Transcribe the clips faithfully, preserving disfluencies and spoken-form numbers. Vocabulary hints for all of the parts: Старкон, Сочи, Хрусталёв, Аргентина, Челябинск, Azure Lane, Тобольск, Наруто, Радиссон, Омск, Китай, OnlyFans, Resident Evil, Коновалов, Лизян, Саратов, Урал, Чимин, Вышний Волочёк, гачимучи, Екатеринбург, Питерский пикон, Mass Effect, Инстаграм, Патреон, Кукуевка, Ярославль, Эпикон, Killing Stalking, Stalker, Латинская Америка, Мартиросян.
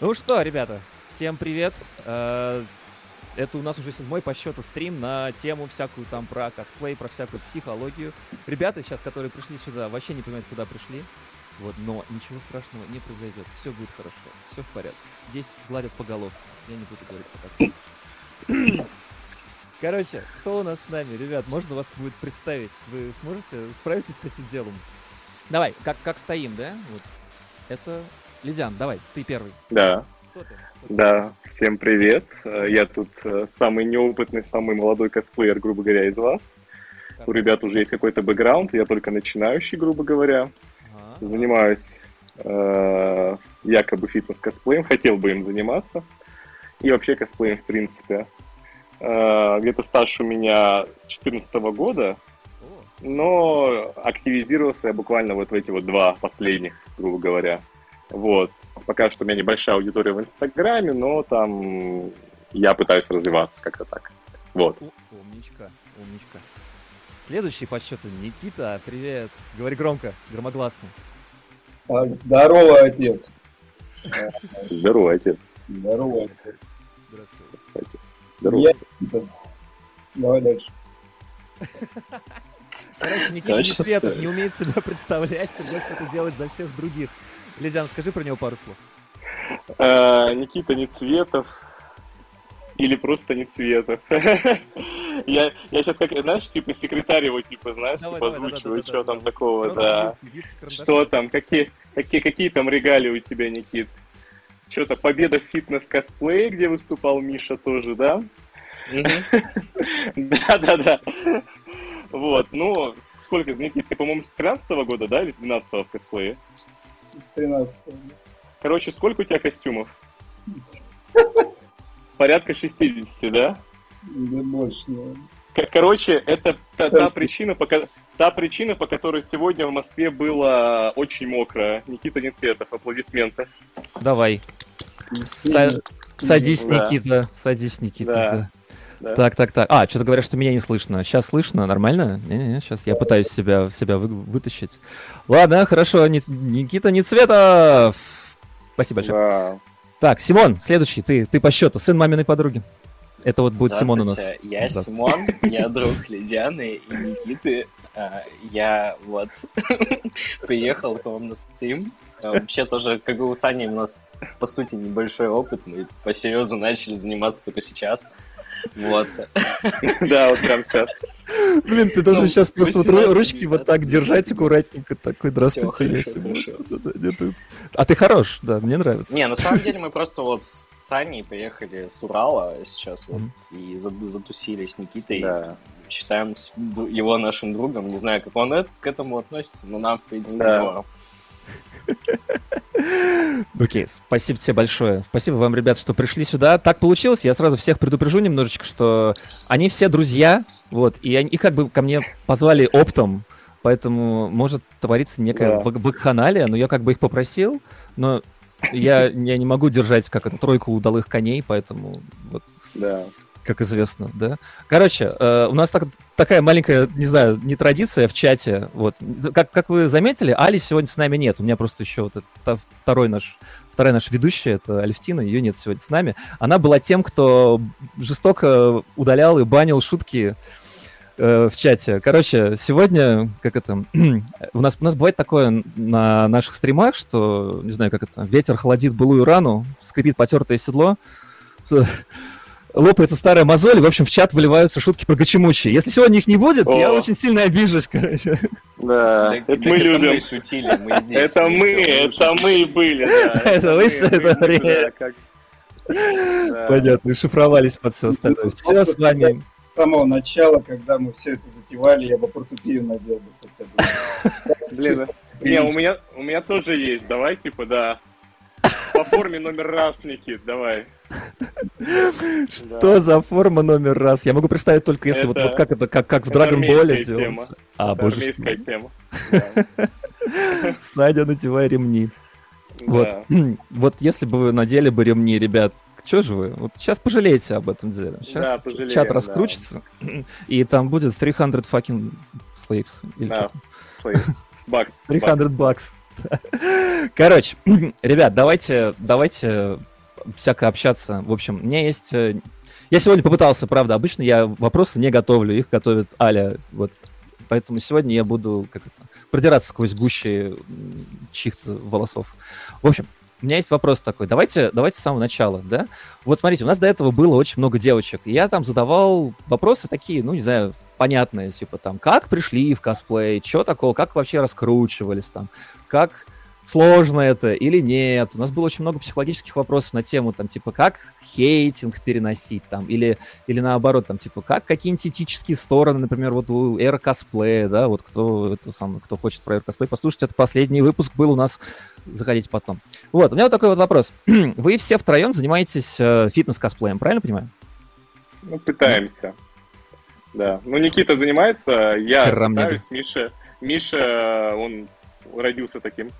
Ну что, ребята, всем привет. Это у нас уже седьмой по счету стрим на тему всякую там про косплей, про всякую психологию. Ребята сейчас, которые пришли сюда, вообще не понимают, куда пришли. Вот, но ничего страшного не произойдет. Все будет хорошо, все в порядке. Здесь гладят по головке. Я не буду говорить пока. Короче, кто у нас с нами? Ребят, можно вас будет представить? Вы сможете? Справитесь с этим делом? Давай, как, как стоим, да? Вот. Это Лизян, давай, ты первый. Да. Кто ты? Кто ты? Да, всем привет. Я тут самый неопытный, самый молодой косплеер, грубо говоря, из вас. Так. У ребят уже есть какой-то бэкграунд, я только начинающий, грубо говоря. Ага. Занимаюсь э, якобы фитнес-косплеем, хотел бы им заниматься. И вообще косплеем, в принципе. Uh, где-то стаж у меня с четырнадцатого года, но активизировался я буквально вот в эти вот два последних, грубо говоря. Вот. Пока что у меня небольшая аудитория в Инстаграме, но там я пытаюсь развиваться как-то так. Вот. Умничка, умничка. Следующий по счету Никита, привет. Говори громко, громогласно. Здорово, отец. Здорово, отец. Здорово, отец. Здравствуй, отец. Здорово. Я... Давай дальше. Короче, Никита Ницветов не умеет себя представлять, придется это делать за всех других. Лизян, скажи про него пару слов. А, Никита Ницветов. Или просто Ницветов. я, я сейчас как, знаешь, типа секретарь его, типа, знаешь, давай, типа давай, озвучиваю, да, да, да, что да, там да, такого, да. да. Что там, какие, какие, какие там регалии у тебя, Никит? Что-то победа в фитнес-косплее, где выступал Миша тоже, да? Да-да-да. Вот, ну, сколько, Никит, ты, по-моему, с тринадцатого года, да, или с двенадцатого в косплее? С тринадцатого. Короче, сколько у тебя костюмов? Порядка шестидесяти, да? Да больше, наверное. Короче, это та причина, пока... Та причина, по которой сегодня в Москве было очень мокро. Никита Ницветов, аплодисменты. Давай. Са- садись, да. Никита, садись, Никита. Да. Да. Так, так, так. А, что-то говорят, что меня не слышно. Сейчас слышно, нормально? Не-не-не, сейчас я пытаюсь себя, себя вы- вытащить. Ладно, хорошо, Ни- Никита Ницветов. Спасибо большое. Да. Так, Симон, следующий, ты, ты по счету, сын маминой подруги. Это вот будет Симон у нас. Я Симон, я друг Лидианы и Никиты. Я вот приехал к вам на стрим. Вообще тоже, как и у Сани, у нас, по сути, небольшой опыт. Мы по-серьезу начали заниматься только сейчас. Вот. Да, вот прям сейчас. Блин, ты должен сейчас просто ручки вот так держать аккуратненько. Такой, здравствуйте. А ты хорош, да, мне нравится. Не, на самом деле мы просто вот с Саней приехали с Урала сейчас вот и затусили с Никитой. Считаем его нашим другом. Не знаю, как он к этому относится, но нам, в принципе, норм. Окей, okay, спасибо тебе большое. Спасибо вам, ребят, что пришли сюда. Так получилось, я сразу всех предупрежу немножечко, что они все друзья, вот, и они, их как бы ко мне позвали оптом, поэтому может твориться некая yeah. бакханалия, но я как бы их попросил, но я, я не могу держать как это тройку удалых коней, поэтому вот... Yeah. Как известно, да. Короче, э, у нас так, такая маленькая, не знаю, не традиция в чате. Вот. Как, как вы заметили, Али сегодня с нами нет. У меня просто еще вот это, второй наш, вторая наша ведущая, это Алевтина, ее нет сегодня с нами. Она была тем, кто жестоко удалял и банил шутки э, в чате. Короче, сегодня, как это, у нас, у нас бывает такое на наших стримах, что, не знаю, как это, ветер холодит былую рану, скрипит потертое седло, лопается старая мозоль, и, в общем, в чат выливаются шутки про гачимучи. Если сегодня их не будет, О. я очень сильно обижусь, короче. Да, это, это мы любим. Мы шутили, мы здесь. Это мы, это мы и были. Это вы, это время. Понятно, и шифровались под все остальное. Все с вами. С самого начала, когда мы все это затевали, я бы портупею надел бы хотя бы. Блин, не, у меня, у меня тоже есть, давай, типа, да. По форме номер раз, Никит, давай. Что за форма номер раз? Я могу представить только если вот как это, как в Dragon Ball делается. А, боже. Армейская тема. Саня, надевай ремни. Вот если бы вы надели бы ремни, ребят, что же вы? Вот сейчас пожалеете об этом деле. Сейчас чат раскрутится, и там будет триста fucking slaves. Да, slaves. Бакс. триста бакс. Короче, ребят, давайте, давайте всяко общаться. В общем, у меня есть... Я сегодня попытался, правда, обычно я вопросы не готовлю, их готовит Аля, вот. Поэтому сегодня я буду как это, продираться сквозь гущи чьих-то волосов. В общем, у меня есть вопрос такой. Давайте, давайте с самого начала, да? Вот смотрите, у нас до этого было очень много девочек. И я там задавал вопросы такие, ну, не знаю, понятные, типа там, как пришли в косплей, что такого, как вообще раскручивались там, как... сложно это или нет. У нас было очень много психологических вопросов на тему, там, типа, как хейтинг переносить, там, или, или наоборот, там, типа, как какие-нибудь этические стороны, например, вот у Air Cosplay, да, вот кто, это сам, кто хочет про Air Cosplay послушать, это последний выпуск был у нас, заходите потом. Вот, у меня вот такой вот вопрос. Вы все втроем занимаетесь э, фитнес-косплеем, правильно понимаю? Ну, пытаемся, да. Ну, Никита занимается, я пытаюсь, Миша, Миша, он родился таким.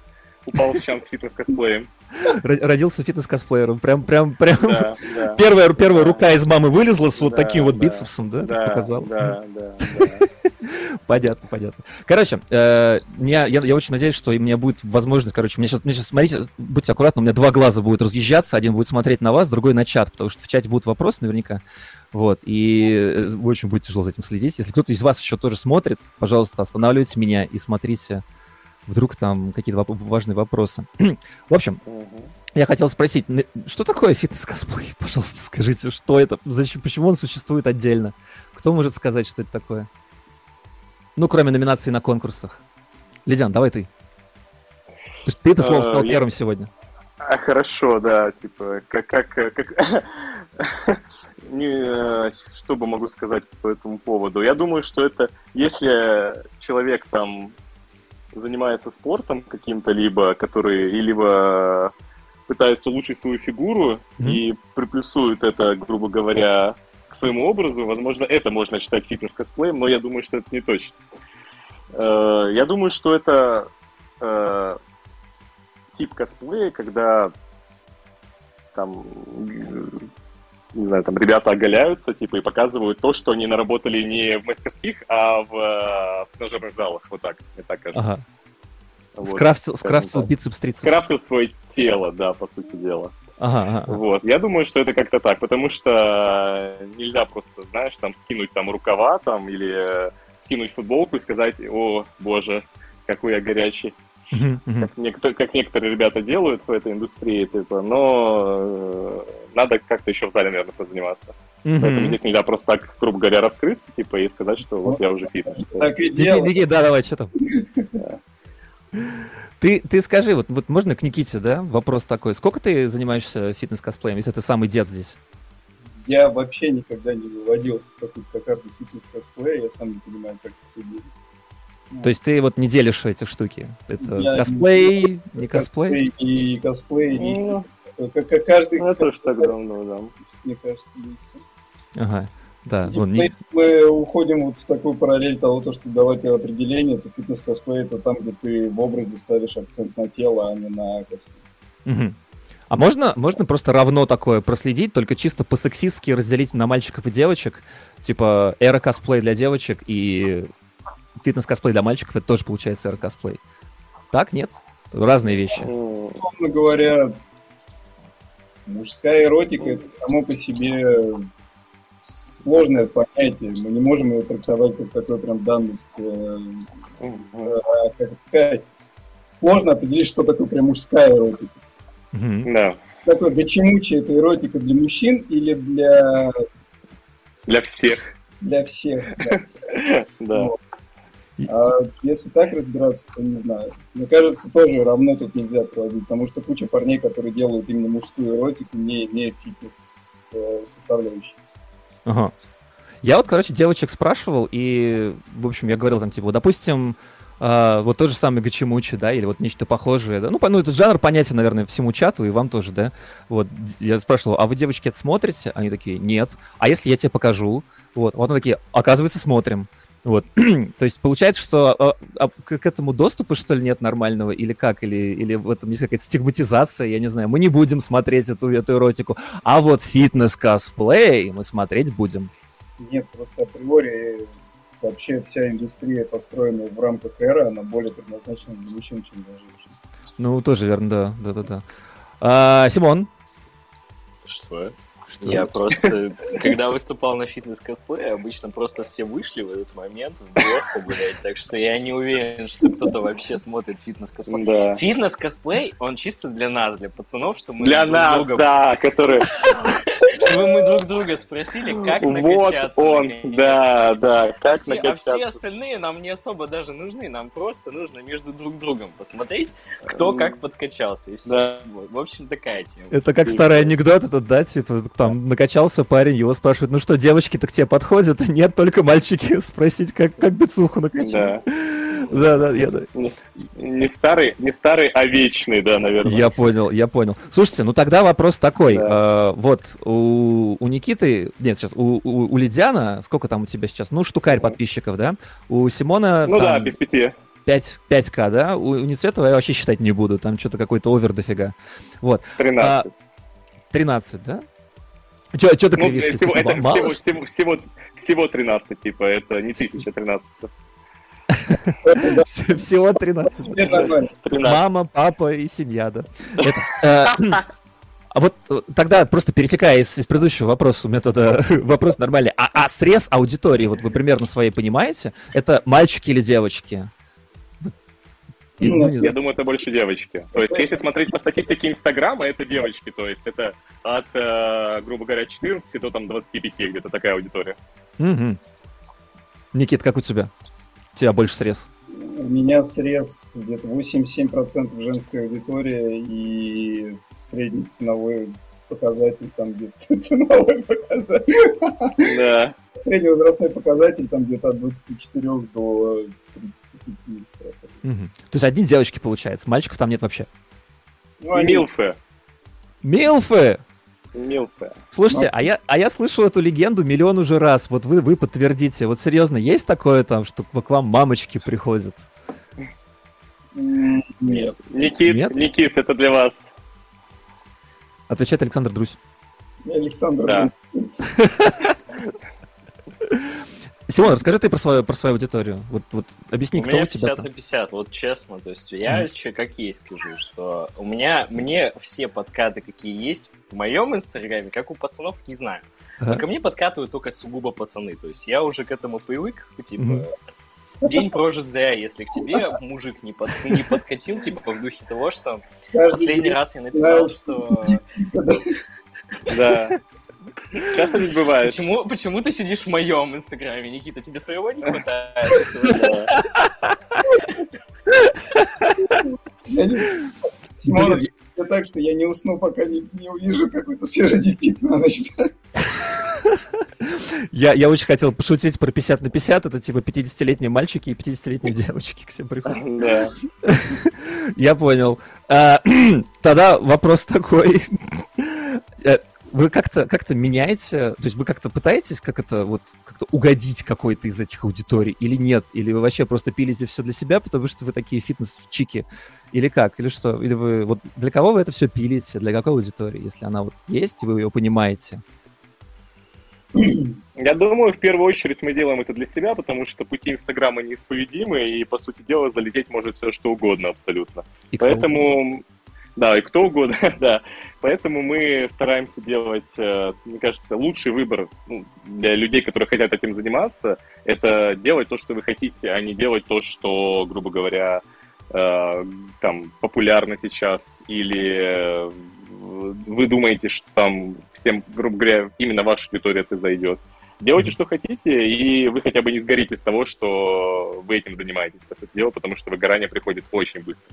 Упал в чан с фитнес-косплеем. Родился фитнес-косплеером. Прям, прям, прям. Да, да, первая, первая да. рука из мамы вылезла с вот да, таким вот да, бицепсом, да? да Показал. Да, да, да. Понятно, понятно. Короче, э, я, я, я очень надеюсь, что у меня будет возможность, короче, мне сейчас, мне сейчас, смотрите, будьте аккуратны, у меня два глаза будут разъезжаться, один будет смотреть на вас, другой на чат, потому что в чате будут вопросы наверняка, вот, и очень будет тяжело за этим следить. Если кто-то из вас еще тоже смотрит, пожалуйста, останавливайте меня и смотрите. Вдруг там какие-то воп- важные вопросы. В общем, uh-huh. я хотел спросить, что такое фитнес-косплей? Пожалуйста, скажите, что это? Зачем, почему он существует отдельно? Кто может сказать, что это такое? Ну, кроме номинаций на конкурсах. Лизян, давай ты. Ты это слово сказал первым сегодня. Хорошо, да, типа, как... Что бы могу сказать по этому поводу? Я думаю, что это, если человек там... занимается спортом каким-то либо, который либо пытается улучшить свою фигуру mm-hmm. и приплюсует это, грубо говоря, к своему образу, возможно, это можно считать фитнес-косплеем, но я думаю, что это не точно. Я думаю, что это тип косплея, когда там, не знаю, там ребята оголяются, типа, и показывают то, что они наработали не в мастерских, а в, в тренажерных залах. Вот так, мне так кажется. Ага. Вот, скрафтил, скрафтил бицепс-трицепс. Скрафтил свое тело, да, по сути дела. Ага, ага. Вот. Я думаю, что это как-то так, потому что нельзя просто, знаешь, там, скинуть там рукава, там, или скинуть футболку и сказать, о, боже, какой я горячий. Как, некотор- как некоторые ребята делают в этой индустрии, типа, но надо как-то еще в зале, наверное, позаниматься. Mm-hmm. Поэтому здесь нельзя просто так, грубо говоря, раскрыться, типа, и сказать, что вот я уже фитнес. Так ведь дело. Никита, да, давай, что там? Ты, ты скажи, вот, вот можно к Никите, да, вопрос такой. Сколько ты занимаешься фитнес-косплеем, если ты самый дед здесь? Я вообще никогда не выводил в какую-то карту фитнес-косплея, я сам не понимаю, как это все будет. То есть ты вот не делишь эти штуки? Это я косплей, не, не косплей? И косплей, ну, и... Как, каждый... Ну, я тоже так давно, да. Мне кажется, не все. Ага, да. И, он, мы, не... мы уходим вот в такую параллель того, то, что давать определение, то фитнес-косплей — это там, где ты в образе ставишь акцент на тело, а не на косплей. Угу. А можно, можно просто равно такое проследить, только чисто по-сексистски разделить на мальчиков и девочек? Типа эра косплей для девочек и... фитнес-косплей для мальчиков, это тоже получается эр-косплей. Так, нет? Разные вещи. Условно говоря, мужская эротика — это само по себе сложное понятие. Мы не можем ее трактовать как такой прям данность. Как это сказать? Сложно определить, что такое прям мужская эротика. Да. Такой гачимучи — это эротика для мужчин или для... Для всех. Для всех, да. Да. А если так разбираться, то не знаю. Мне кажется, тоже равно тут нельзя проводить, потому что куча парней, которые делают именно мужскую эротику, не имеют фитнес-составляющей. Ага. Я вот, короче, девочек спрашивал, и, в общем, я говорил там, типа, допустим, э, вот тот же самый гачимучи, да, или вот нечто похожее, да, ну, по, ну, этот жанр понятен, наверное, всему чату и вам тоже, да, вот, я спрашивал, а вы, девочки, это смотрите? Они такие, нет, а если я тебе покажу? Вот, вот они такие, оказывается, смотрим. Вот, то есть получается, что а, а, к этому доступа, что ли, нет нормального, или как, или, или в этом есть какая-то стигматизация, я не знаю, мы не будем смотреть эту, эту эротику, а вот фитнес-косплей мы смотреть будем. Нет, просто априори вообще вся индустрия, построенная в рамках эра, она более предназначена для мужчин, чем для женщин. Ну, тоже верно, да, да, да, да. А, Симон? Что? Что? Я просто, когда выступал на фитнес-косплее, обычно просто все вышли в этот момент в блог погулять, так что я не уверен, что кто-то вообще смотрит фитнес-косплей. Да. Фитнес-косплей, он чисто для нас, для пацанов, что мы для друг нас, друга... да, которые... Чтобы мы друг друга спросили, как накачаться. Вот он, да, да, как накачаться. А все остальные нам не особо даже нужны, нам просто нужно между друг другом посмотреть, кто как подкачался, и все. В общем, такая тема. Это как старый анекдот этот, да, типа, там, накачался парень, его спрашивают, ну что, девочки-то к тебе подходят? Нет, только мальчики. Спросить, как, как бицуху накачать. Да, да, я... Не, не старый, не старый, а вечный, да, наверное. Я понял, я понял. Слушайте, ну тогда вопрос такой. Да. Э, вот, у, у Никиты... Нет, сейчас, у, у, у Лизяна, сколько там у тебя сейчас? Ну, штукарь подписчиков, да? У Симона... Ну там, да, без пяти. пять, пять тысяч, да? У, у Ницветова я вообще считать не буду. Там что-то какой-то овер дофига. Вот. тринадцать. А, тринадцать, да? Че, че ты кривишься? Ну, всего, типа, это мало, всего, всего, всего, всего тринадцать, типа, это не тысяча, тринадцать. Всего тринадцать. Мама, папа и семья, да. А вот тогда, просто перетекая из, из предыдущего вопроса, у меня тогда вопрос нормальный. А, а срез аудитории, вот вы примерно своей понимаете, это мальчики или девочки? И, ну, я знаю. Думаю, это больше девочки. То есть, если смотреть по статистике Инстаграма, это девочки. То есть, это от, грубо говоря, четырнадцати до там, двадцати пяти, где-то такая аудитория. Угу. Никит, как у тебя? У тебя больше срез? У меня срез где-то восемьдесят семь процентов женской аудитории, и средний ценовой показатель там где-то... Ценовой показатель. Да. Средний возрастной показатель там где-то от двадцати четырёх до тридцати пяти. Угу. То есть одни девочки, получается, мальчиков там нет вообще? Ну, они... Милфы. Милфы? Милфы. Слушайте, а я, а я слышал эту легенду миллион уже раз. Вот вы, вы подтвердите. Вот серьезно, есть такое там, что к вам мамочки приходят? Нет. Никит, Нет? Никит, это для вас. Отвечает Александр Друзь. Александр да. Друзь. Симон, расскажи ты про свою, про свою аудиторию. Вот, вот объясни, у кто у тебя. У меня пятьдесят на пятьдесят, вот честно. То есть я еще mm. как есть скажу, что у меня, мне все подкаты, какие есть в моем инстаграме, как у пацанов, не знаю. Uh-huh. Но ко мне подкатывают только сугубо пацаны. То есть я уже к этому привык, типа... Mm-hmm. День прожит зря, если к тебе мужик не, под, не подкатил, типа в духе того, что последний раз я написал, что... Да. Часто не бывает. Почему, почему ты сидишь в моем инстаграме, Никита? Тебе своего не хватает? Симон, я так, что я не усну, пока не увижу какой-то свежий дикпик на ночь. Я, я очень хотел пошутить про пятьдесят на пятьдесят. Это типа пятидесятилетние мальчики и пятидесятилетние девочки к себе приходят. Да. Я понял. А, тогда вопрос такой. Вы как-то, как-то меняете, то есть вы как-то пытаетесь как это, вот, как-то угодить какой-то из этих аудиторий или нет? Или вы вообще просто пилите все для себя, потому что вы такие фитнес-чики? Или как? Или что? Или вы вот для кого вы это все пилите? Для какой аудитории? Если она вот есть, и вы ее понимаете? Я думаю, в первую очередь мы делаем это для себя, потому что пути Инстаграма неисповедимы, и, по сути дела, залететь может все что угодно абсолютно. И поэтому, угодно. Да, и кто угодно, да. Поэтому мы стараемся делать, мне кажется, лучший выбор для людей, которые хотят этим заниматься, это делать то, что вы хотите, а не делать то, что, грубо говоря, там, популярно сейчас, или... вы думаете, что там всем, грубо говоря, именно ваша аудитория это зайдет. Делайте, что хотите, и вы хотя бы не сгорите с того, что вы этим занимаетесь, по сути дела, потому что выгорание приходит очень быстро.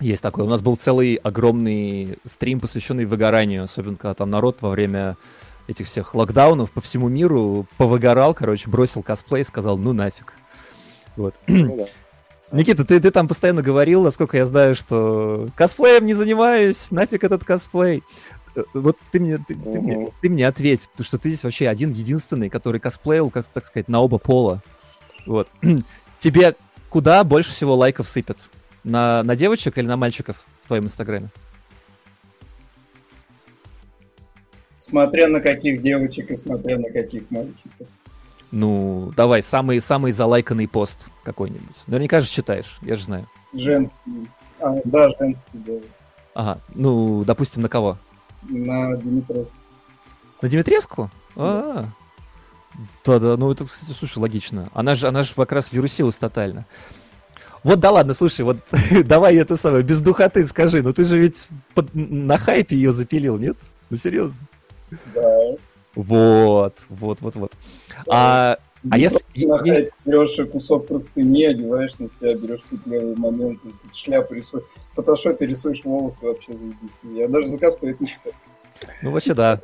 Есть такое. У нас был целый огромный стрим, посвященный выгоранию, особенно когда там народ во время этих всех локдаунов по всему миру повыгорал, короче, бросил косплей и сказал «ну нафиг». Вот. Ну, да. Никита, ты, ты там постоянно говорил, насколько я знаю, что косплеем не занимаюсь, нафиг этот косплей. Вот ты мне, ты, mm-hmm. ты мне, ты мне ответь, потому что ты здесь вообще один-единственный, который косплеил, как, так сказать, на оба пола. Вот. Тебе куда больше всего лайков сыпят? На, на девочек или на мальчиков в твоем инстаграме? Смотря на каких девочек и смотря на каких мальчиков. Ну, давай, самый, самый залайканный пост какой-нибудь. Наверняка же считаешь, я же знаю. Женский. А, да, женский, да. Ага, ну, допустим, на кого? На Димитреску. На Димитреску? Да. Да-да, ну это, кстати, слушай, логично. Она же, она же как раз вирусилась тотально. Вот да ладно, слушай, вот давай это самое, без духоты скажи, ну ты же ведь под, на хайпе ее запилил, нет? Ну серьезно? Да. Вот, вот, вот, вот. Да. А, а если... На хайпе берешь кусок простыни, одеваешь на себя, берешь тут левый момент, шляпу рисуешь, в фотошопе рисуешь волосы вообще заебись. Я даже заказ по этому считаю. Ну вообще да.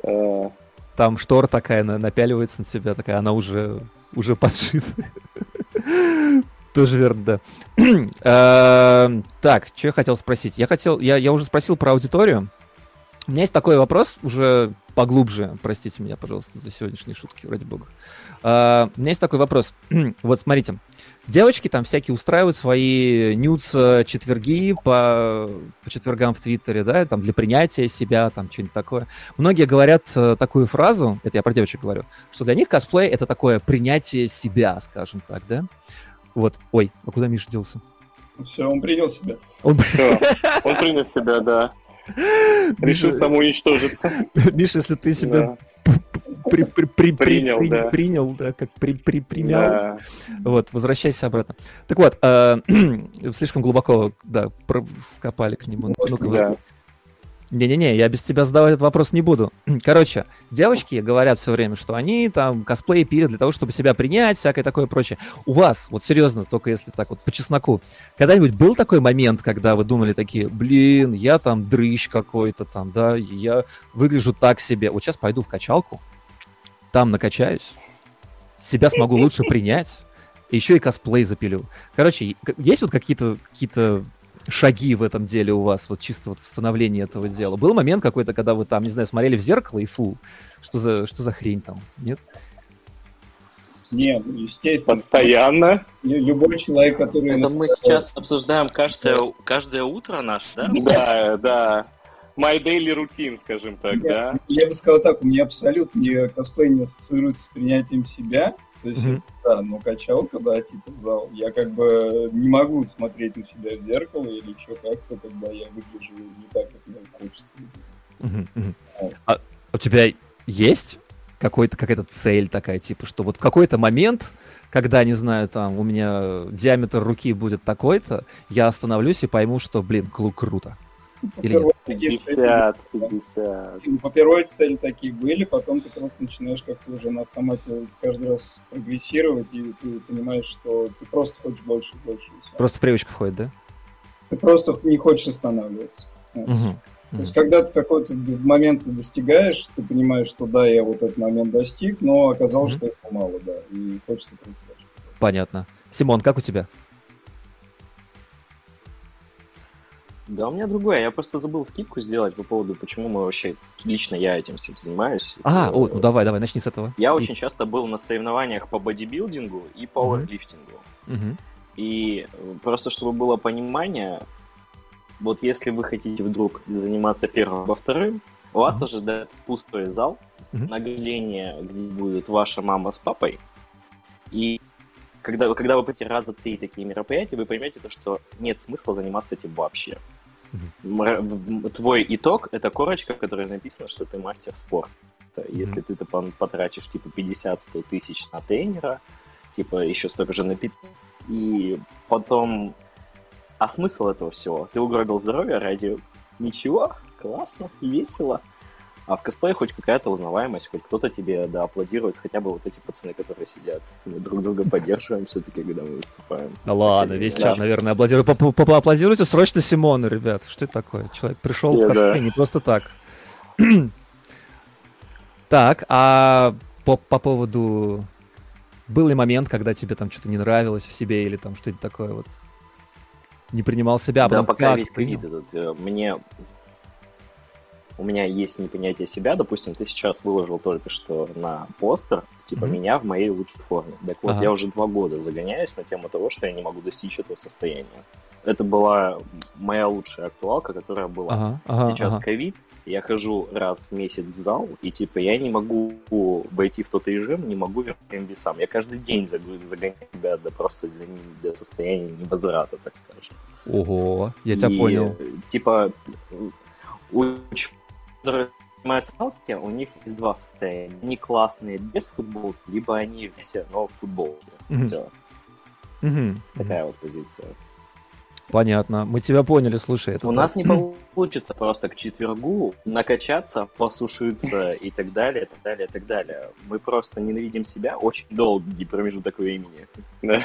Там штора такая напяливается на тебя, такая, она уже, уже подшита. Тоже верно, да. Так, что я хотел спросить? Я хотел, я уже спросил про аудиторию. У меня есть такой вопрос, уже поглубже, простите меня, пожалуйста, за сегодняшние шутки, ради бога. У меня есть такой вопрос. Вот смотрите, девочки там всякие устраивают свои нюц-четверги по, по четвергам в Твиттере, да, там для принятия себя, там что-нибудь такое. Многие говорят такую фразу, это я про девочек говорю, что для них косплей — это такое принятие себя, скажем так, да. Вот, ой, а куда Миша делся? Все, он принял себя. Он, Все, он принял себя, да. Решил самоуничтожиться. Миша, если ты себя принял, да, как примял, вот, возвращайся обратно. Так вот, слишком глубоко, да, копали к нему. Не-не-не, я без тебя задавать этот вопрос не буду. Короче, девочки говорят все время, что они там косплей пили для того, чтобы себя принять, всякое такое прочее. У вас, вот серьезно, только если так вот по чесноку, когда-нибудь был такой момент, когда вы думали такие, блин, я там дрыщ какой-то там, да, я выгляжу так себе, вот сейчас пойду в качалку, там накачаюсь, себя смогу лучше принять, еще и косплей запилю. Короче, есть вот какие-то какие-то... шаги в этом деле у вас, вот чисто вот в становлении этого дела? Был момент какой-то, когда вы там, не знаю, смотрели в зеркало и фу, что за, что за хрень там, нет? Нет, естественно. Постоянно. Любой человек, который... Это мы сейчас обсуждаем каждое, каждое утро наше, да? Да, да. My daily routine, скажем так, я, да? Я бы сказал так, у меня абсолютно не косплей не ассоциируется с принятием себя. То есть, mm-hmm. да, ну качалка, да, типа зал. Я как бы не могу смотреть на себя в зеркало или что как-то, когда я выгляжу не так, как мне хочется. Mm-hmm. Mm-hmm. Вот. А у тебя есть какой-то, какая-то цель такая, типа, что вот в какой-то момент, когда, не знаю, там у меня диаметр руки будет такой-то, я остановлюсь и пойму, что, блин, клуб круто. По-первых, эти цели такие были, потом ты просто начинаешь как-то уже на автомате каждый раз прогрессировать, и ты понимаешь, что ты просто хочешь больше и больше. Просто в привычку входит, да? Ты просто не хочешь останавливаться. Вот. Угу. То есть, угу. когда ты какой-то момент достигаешь, ты понимаешь, что да, я вот этот момент достиг, но оказалось, угу. что это мало, да, и хочется просто больше. Понятно. Симон, как у тебя? Да, у меня другое. Я просто забыл вкидку сделать по поводу, почему мы вообще... Лично я этим всем занимаюсь. А, о, ну давай, давай, начни с этого. Я и... очень часто был на соревнованиях по бодибилдингу и пауэрлифтингу. Uh-huh. И просто, чтобы было понимание, вот если вы хотите вдруг заниматься первым во вторым, у вас uh-huh. ожидает пустой зал, uh-huh. нагление, где будет ваша мама с папой, и... Когда, когда вы будете раза три такие мероприятия, вы поймете то, что нет смысла заниматься этим вообще. Mm-hmm. Твой итог — это корочка, в которой написано, что ты мастер спорта. Mm-hmm. Если ты потратишь типа пятьдесят-сто тысяч на тренера, типа еще столько же на питание, и потом... А смысл этого всего? Ты угробил здоровье ради ничего, классно, весело. А в косплее хоть какая-то узнаваемость, хоть кто-то тебе, да, аплодирует, хотя бы вот эти пацаны, которые сидят. Мы друг друга поддерживаем все-таки, когда мы выступаем. Да ладно, весь час, да. наверное, аплодируем. Аплодируйте срочно Симону, ребят. Что это такое? Человек пришел в косплей, да. не просто так. Так, а по, по поводу... Был ли момент, когда тебе там что-то не нравилось в себе или там что-то такое вот? Не принимал себя? А да, пока весь кредит этот. Мне... У меня есть непонятие себя. Допустим, ты сейчас выложил только что на постер, типа, mm-hmm. меня в моей лучшей форме. Так вот, ага. я уже два года загоняюсь на тему того, что я не могу достичь этого состояния. Это была моя лучшая актуалка, которая была. Ага, ага, сейчас ковид, ага. Я хожу раз в месяц в зал, и типа я не могу войти в тот режим, не могу вернуться весам. Я каждый день загоняю себя до просто для, для состояния невозврата, так скажем. Ого, я тебя и, понял. Типа у человека, которые у них есть два состояния. Они классные без футболки, либо они все равно в футболке. Mm-hmm. Mm-hmm. Такая mm-hmm. вот позиция. Понятно. Мы тебя поняли, слушай. Это у так. нас не получится просто к четвергу накачаться, посушиться и так далее, и так далее, и так далее. Мы просто ненавидим себя очень долгий промежуток времени. Да.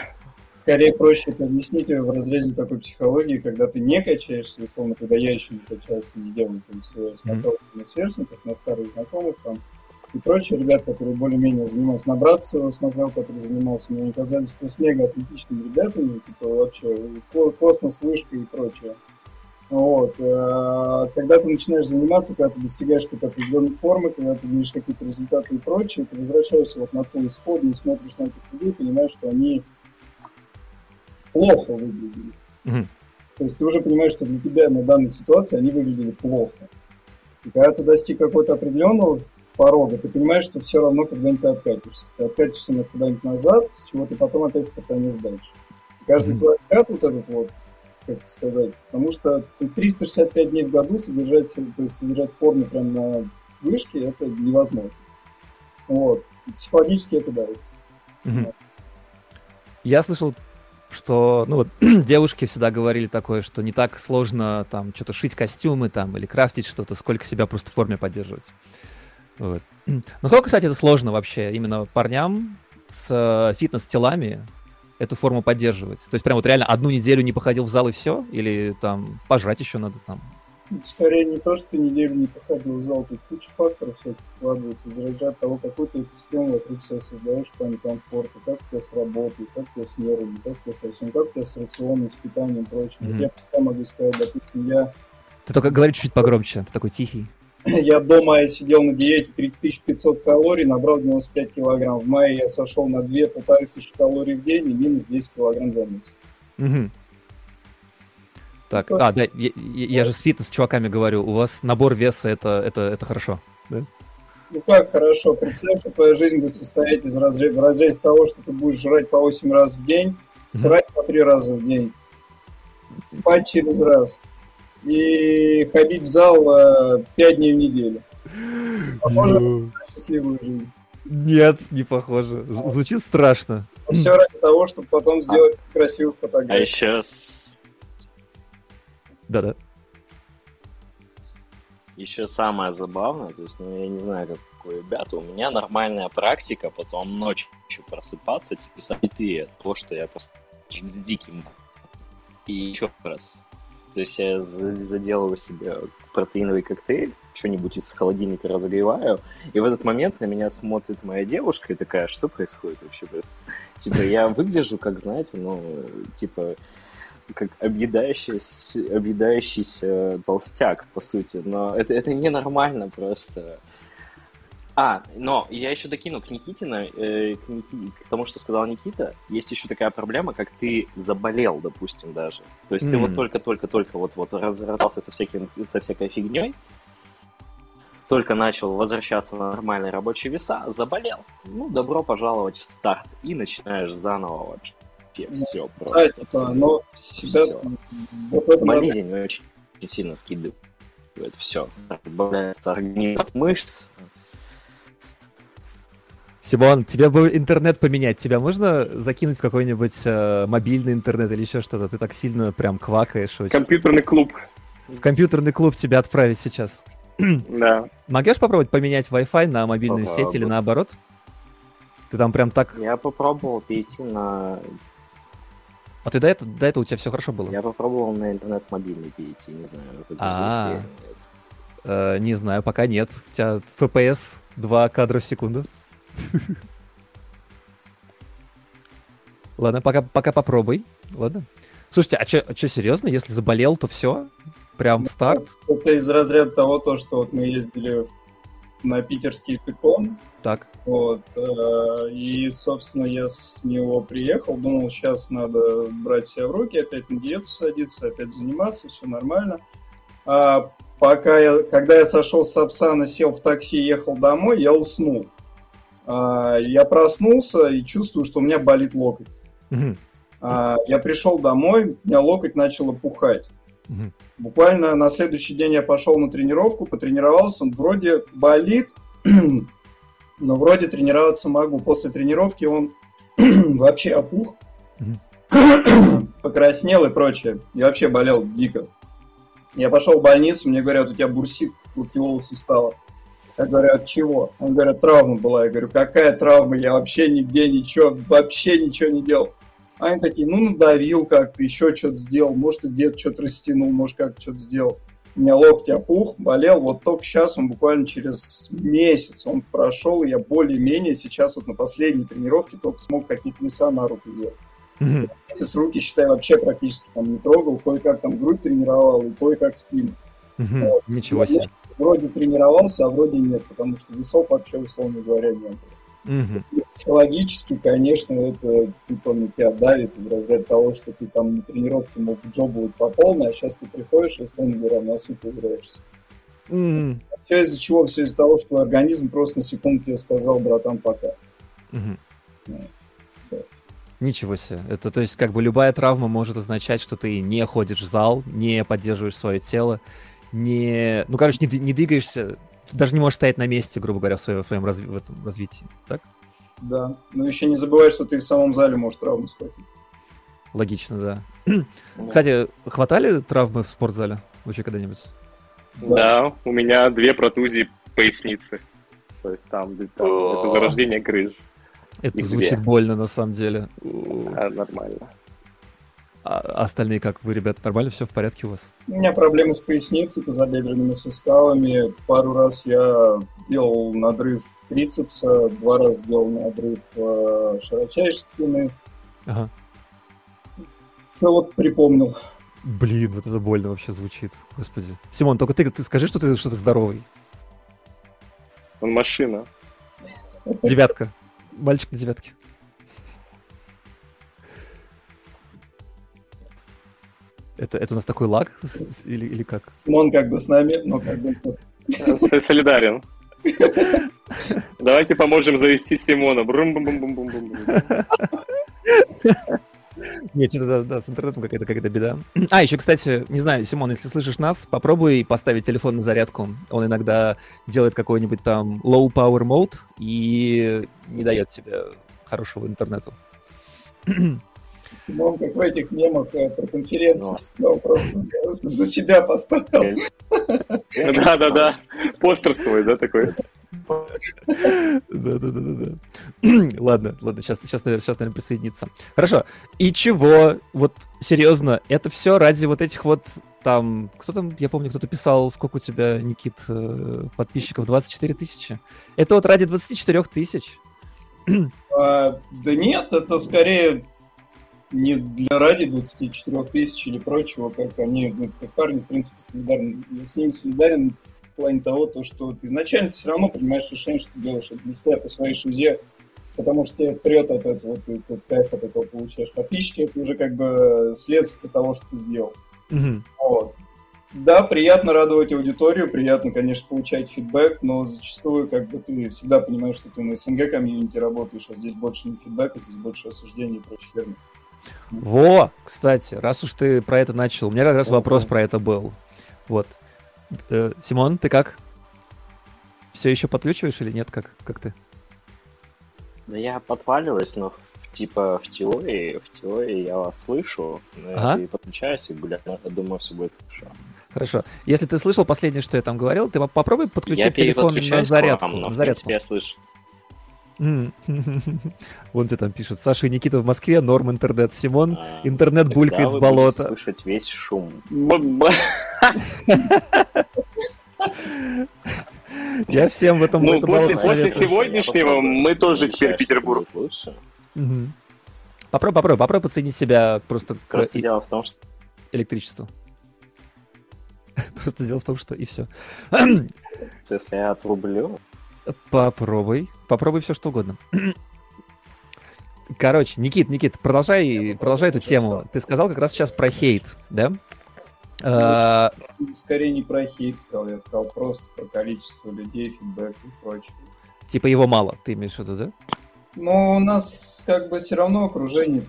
Скорее проще это объяснить в разрезе такой психологии, когда ты не качаешься, условно, когда я еще не качался, не делал, там, я смотрел mm-hmm. на сверстников, на старых знакомых, там, и прочие ребят, которые более-менее занимались, на братца смотрел, который занимался, мне они казались просто мега-атлетичными ребятами, типа вообще космос, вышка и прочее. Вот. А когда ты начинаешь заниматься, когда ты достигаешь какой-то определенной формы, когда ты видишь какие-то результаты и прочее, ты возвращаешься вот на ту исходную, смотришь на этих людей, понимаешь, что они плохо выглядели. Mm-hmm. То есть ты уже понимаешь, что для тебя на данной ситуации они выглядели плохо. И когда ты достиг какого-то определенного порога, ты понимаешь, что все равно когда-нибудь ты откатишься. Ты откатишься на куда-нибудь назад, с чего ты потом опять стартанешь дальше. И каждый mm-hmm. твой откат, вот этот вот, как это сказать, потому что триста шестьдесят пять дней в году содержать, то есть содержать форму прям на вышке, это невозможно. Вот. Психологически это дает. Mm-hmm. Да. Я слышал, что, ну вот, девушки всегда говорили такое, что не так сложно там что-то шить костюмы там или крафтить что-то, сколько себя просто в форме поддерживать. Вот. Насколько, кстати, это сложно вообще именно парням с фитнес-телами эту форму поддерживать? То есть прям вот реально одну неделю не походил в зал и все? Или там пожрать еще надо там? Скорее не то, что ты неделю не походил в зал, тут куча факторов все это складывается из разряда того, какую ты систему вокруг себя создаешь в плане комфорта, как у тебя с работой, как у тебя с нервами, как у тебя со всем, как у тебя с рационом, с питанием и прочим. Mm-hmm. Я пока могу сказать, допустим, я... Ты только говори чуть-чуть погромче, ты такой тихий. Я до мая сидел на диете три тысячи пятьсот калорий, набрал девяносто пять килограмм. В мае я сошел на две тысячи пятьсот калорий в день и минус десять килограмм за месяц. Угу. Так, ну, а, да, я, я же с фитнес-чуваками говорю, у вас набор веса это, это, это хорошо, да? Ну как хорошо, представь, что твоя жизнь будет состоять из разрез... разрез того, что ты будешь жрать по восемь раз в день, срать угу. по три раза в день, спать через раз. И ходить в зал пять дней в неделю. Похоже на счастливую жизнь? Нет, не похоже. Звучит страшно. Но все ради того, чтобы потом сделать а. красивую фотографию. А еще... Да-да. Еще самое забавное, то есть, ну, я не знаю, как у ребят, у меня нормальная практика, потом ночью просыпаться, типа, события, то, что я просто с диким. И еще раз... То есть я заделываю себе протеиновый коктейль, что-нибудь из холодильника разогреваю, и в этот момент на меня смотрит моя девушка и такая, что происходит вообще просто? Типа я выгляжу, как, знаете, ну, типа, как объедающийся, объедающийся толстяк, по сути, но это, это ненормально просто. А, но я еще докину к Никитина, э, к, Ники... к тому, что сказал Никита, есть еще такая проблема, как ты заболел, допустим, даже. То есть mm-hmm. ты вот только-только-только вот-вот разрастался со, всяким, со всякой фигней, только начал возвращаться на нормальные рабочие веса, заболел. Ну, добро пожаловать в старт. И начинаешь заново вообще все mm-hmm. просто. Mm-hmm. Все. Но все. Mm-hmm. Болезнь mm-hmm. очень сильно скидывает все. Добавляется организм мышц. Симон, тебе бы интернет поменять. Тебя можно закинуть в какой-нибудь э, мобильный интернет или еще что-то? Ты так сильно прям квакаешь. Очень. Компьютерный клуб. В компьютерный клуб тебя отправить сейчас. Да. Могешь попробовать поменять Wi-Fi на мобильную Попробуй. сеть или наоборот? Ты там прям так... Я попробовал перейти на... А ты до этого, до этого у тебя все хорошо было? Я попробовал на интернет мобильный перейти. Не знаю, загрузился или нет. Э, не знаю, пока нет. У тебя эф пи эс два кадра в секунду. Ладно, пока, пока попробуй. Ладно. Слушайте, а что, а серьезно? Если заболел, то все? Прям в старт? Это из разряда того, то, что вот мы ездили на питерский пикон. Так. Вот. И, собственно, я с него приехал, думал, сейчас надо брать себя в руки, опять на диету садиться, опять заниматься, все нормально. А пока я, когда я сошел с Сапсана, сел в такси, ехал домой, я уснул. А я проснулся и чувствую, что у меня болит локоть. Угу. А я пришел домой, у меня локоть начало пухать. Угу. Буквально на следующий день я пошел на тренировку, потренировался, он вроде болит, но вроде тренироваться могу. После тренировки он вообще опух, покраснел и прочее. Я вообще болел дико. Я пошел в больницу, мне говорят, у тебя бурсит локтевого сустава. Я говорю, от чего? Он говорит, травма была. Я говорю, какая травма? Я вообще нигде ничего, вообще ничего не делал. Они такие, ну, надавил как-то, еще что-то сделал, может, где-то что-то растянул, может, как-то что-то сделал. У меня локоть опух, болел, вот только сейчас, он буквально через месяц он прошел, и я более-менее сейчас вот на последней тренировке только смог какие-то веса на руку делать. Mm-hmm. С руки, считай, вообще практически там не трогал, кое-как там грудь тренировал и кое-как спину. Mm-hmm. Вот. Ничего себе. Вроде тренировался, а вроде нет, потому что весов вообще, условно говоря, не было. Угу. Психологически, конечно, это типа на тебя давит из разряда того, что ты там на тренировке мог джобовать по полной, а сейчас ты приходишь и, условно говоря, на суп играешься. Угу. Все из-за чего? Все из-за того, что организм просто на секунду тебе сказал, братан, пока. Угу. Вот. Ничего себе. Это, то есть, как бы любая травма может означать, что ты не ходишь в зал, не поддерживаешь свое тело, не, ну, короче, не, не двигаешься. Ты даже не можешь стоять на месте, грубо говоря, в своем, в своем разви... в этом развитии, так? Да. Но еще не забывай, что ты в самом зале можешь травму схватить. Логично, да. да. Кстати, хватали травмы в спортзале вообще когда-нибудь? Да. да, у меня две протузии поясницы. То есть там, там это зарождение крыш. Это и звучит две. Больно на самом деле. А, нормально. А остальные как? Вы, ребята, нормально? Все в порядке у вас? У меня проблемы с поясницей, тазобедренными суставами. Пару раз я делал надрыв трицепса, два раза делал надрыв э, широчайшей спины. Ага. Все вот припомнил. Блин, вот это больно вообще звучит. Господи. Симон, только ты, ты скажи, что ты, что ты здоровый. Он машина. Девятка. Мальчик на девятке. Это, это у нас такой лаг? Или, или как? Он как бы с нами, но как бы... Солидарен. Давайте поможем завести Симона. Брум-бум-бум-бум-бум-бум. Нет, что-то да, с интернетом какая-то, какая-то беда. А, еще, кстати, не знаю, Симон, если слышишь нас, попробуй поставить телефон на зарядку. Он иногда делает какой-нибудь там low power mode и не дает тебе хорошего интернета. Симон, как в этих мемах про конференцию, но просто за себя поставил. Да-да-да, постер свой, да, такой? Да-да-да-да. Ладно, ладно, сейчас, сейчас, наверное, присоединится. Хорошо, и чего? Вот, серьезно, это все ради вот этих вот там... Кто там, я помню, кто-то писал, сколько у тебя, Никит, подписчиков? двадцать четыре тысячи? Это вот ради двадцать четыре тысячи? Да нет, это скорее... не для ради двадцать четыре тысячи или прочего, как они, ну, как парни, в принципе, солидарны. Я с ними солидарен в плане того, то, что ты изначально все равно принимаешь решение, что ты делаешь это для себя, по своей шизе, потому что тебе прет от этого, ты, ты, ты кайф от этого получаешь. Фактически это уже как бы следствие того, что ты сделал. Mm-hmm. Вот. Да, приятно радовать аудиторию, приятно, конечно, получать фидбэк, но зачастую как бы ты всегда понимаешь, что ты на СНГ-комьюнити работаешь, а здесь больше не фидбэк, а здесь больше осуждений и прочих херни. Во, кстати, раз уж ты про это начал, у меня как раз вопрос про это был. Вот. Э, Симон, ты как? Все еще подключиваешь или нет? Как, как ты? Да я подваливаюсь, но в, типа в теории, в теории я вас слышу, ага. И подключаюсь, и, блядь, думаю, все будет хорошо. Хорошо. Если ты слышал последнее, что я там говорил, ты попробуй подключить я телефон на зарядку. Вам, но, на зарядку. В принципе, я слышу. Вон тебе там пишут. Саша и Никита в Москве, норм интернет. Симон, а, интернет булькает с болота. Слышать весь шум. Я всем в этом... Ну, после, после сегодняшнего мы тоже теперь Петербург. Лучше. Угу. Попробуй, попробуй, попробуй подсоединить себя просто... Просто к... дело в том, что... Электричество. Просто дело в том, что и все. Если я отрублю... Попробуй. Попробуй все, что угодно. Короче, Никит, Никит, продолжай, продолжай эту тему. Ты сказал как раз сейчас про хейт, да? А... Скорее не про хейт сказал, я сказал просто про количество людей, фидбэк и прочее. Типа его мало, ты имеешь в виду, да? Ну, у нас как бы все равно окружение,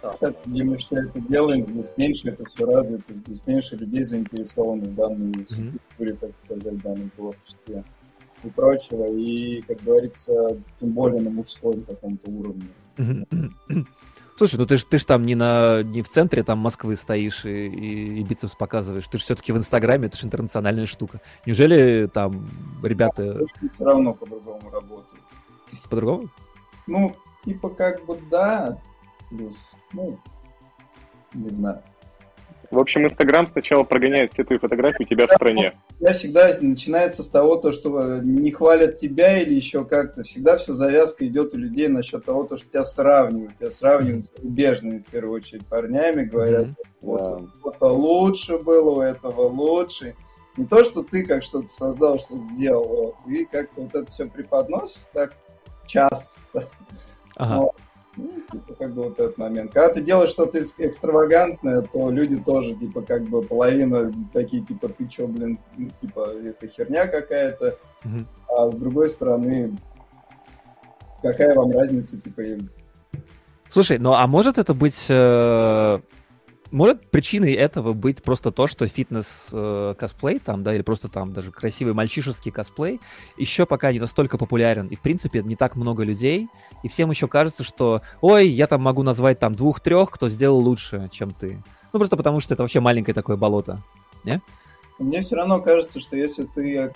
где мы что это делаем, здесь меньше, это все радует, здесь меньше людей заинтересованы в данной mm-hmm. структуре, так сказать, в данном творчестве и прочего, и, как говорится, тем более на мужском каком-то уровне. Mm-hmm. Слушай, ну ты ж, ты ж там не, на, не в центре там Москвы стоишь и, и, и бицепс показываешь, ты же все-таки в Инстаграме, это же интернациональная штука. Неужели там ребята... Да, все равно по-другому работают. По-другому? Ну, типа как бы да, плюс, ну, не знаю. В общем, Инстаграм сначала прогоняет все твои фотографии у тебя в стране. Я всегда начинается с того, то, что не хвалят тебя или еще как-то. Всегда все завязка идет у людей насчет того, то, что тебя сравнивают. Тебя сравнивают mm-hmm. с убежными, в первую очередь, парнями. Говорят, mm-hmm. вот yeah. у этого лучше было, у этого лучше. Не то, что ты как что-то создал, что-то сделал. Вот, и как-то вот это все преподносит так часто. Ага. Но... Ну, типа, как бы вот этот момент. Когда ты делаешь что-то экстравагантное, то люди тоже, типа, как бы половина такие, типа, ты чё, блин, ну, типа, это херня какая-то. Mm-hmm. А с другой стороны, какая вам разница, типа... Слушай, ну а может это быть... Э... Может причиной этого быть просто то, что фитнес-косплей там, да, или просто там даже красивый мальчишеский косплей еще пока не настолько популярен, и, в принципе, не так много людей, и всем еще кажется, что «Ой, я там могу назвать там двух-трех, кто сделал лучше, чем ты». Ну, просто потому что это вообще маленькое такое болото, не? Мне все равно кажется, что если ты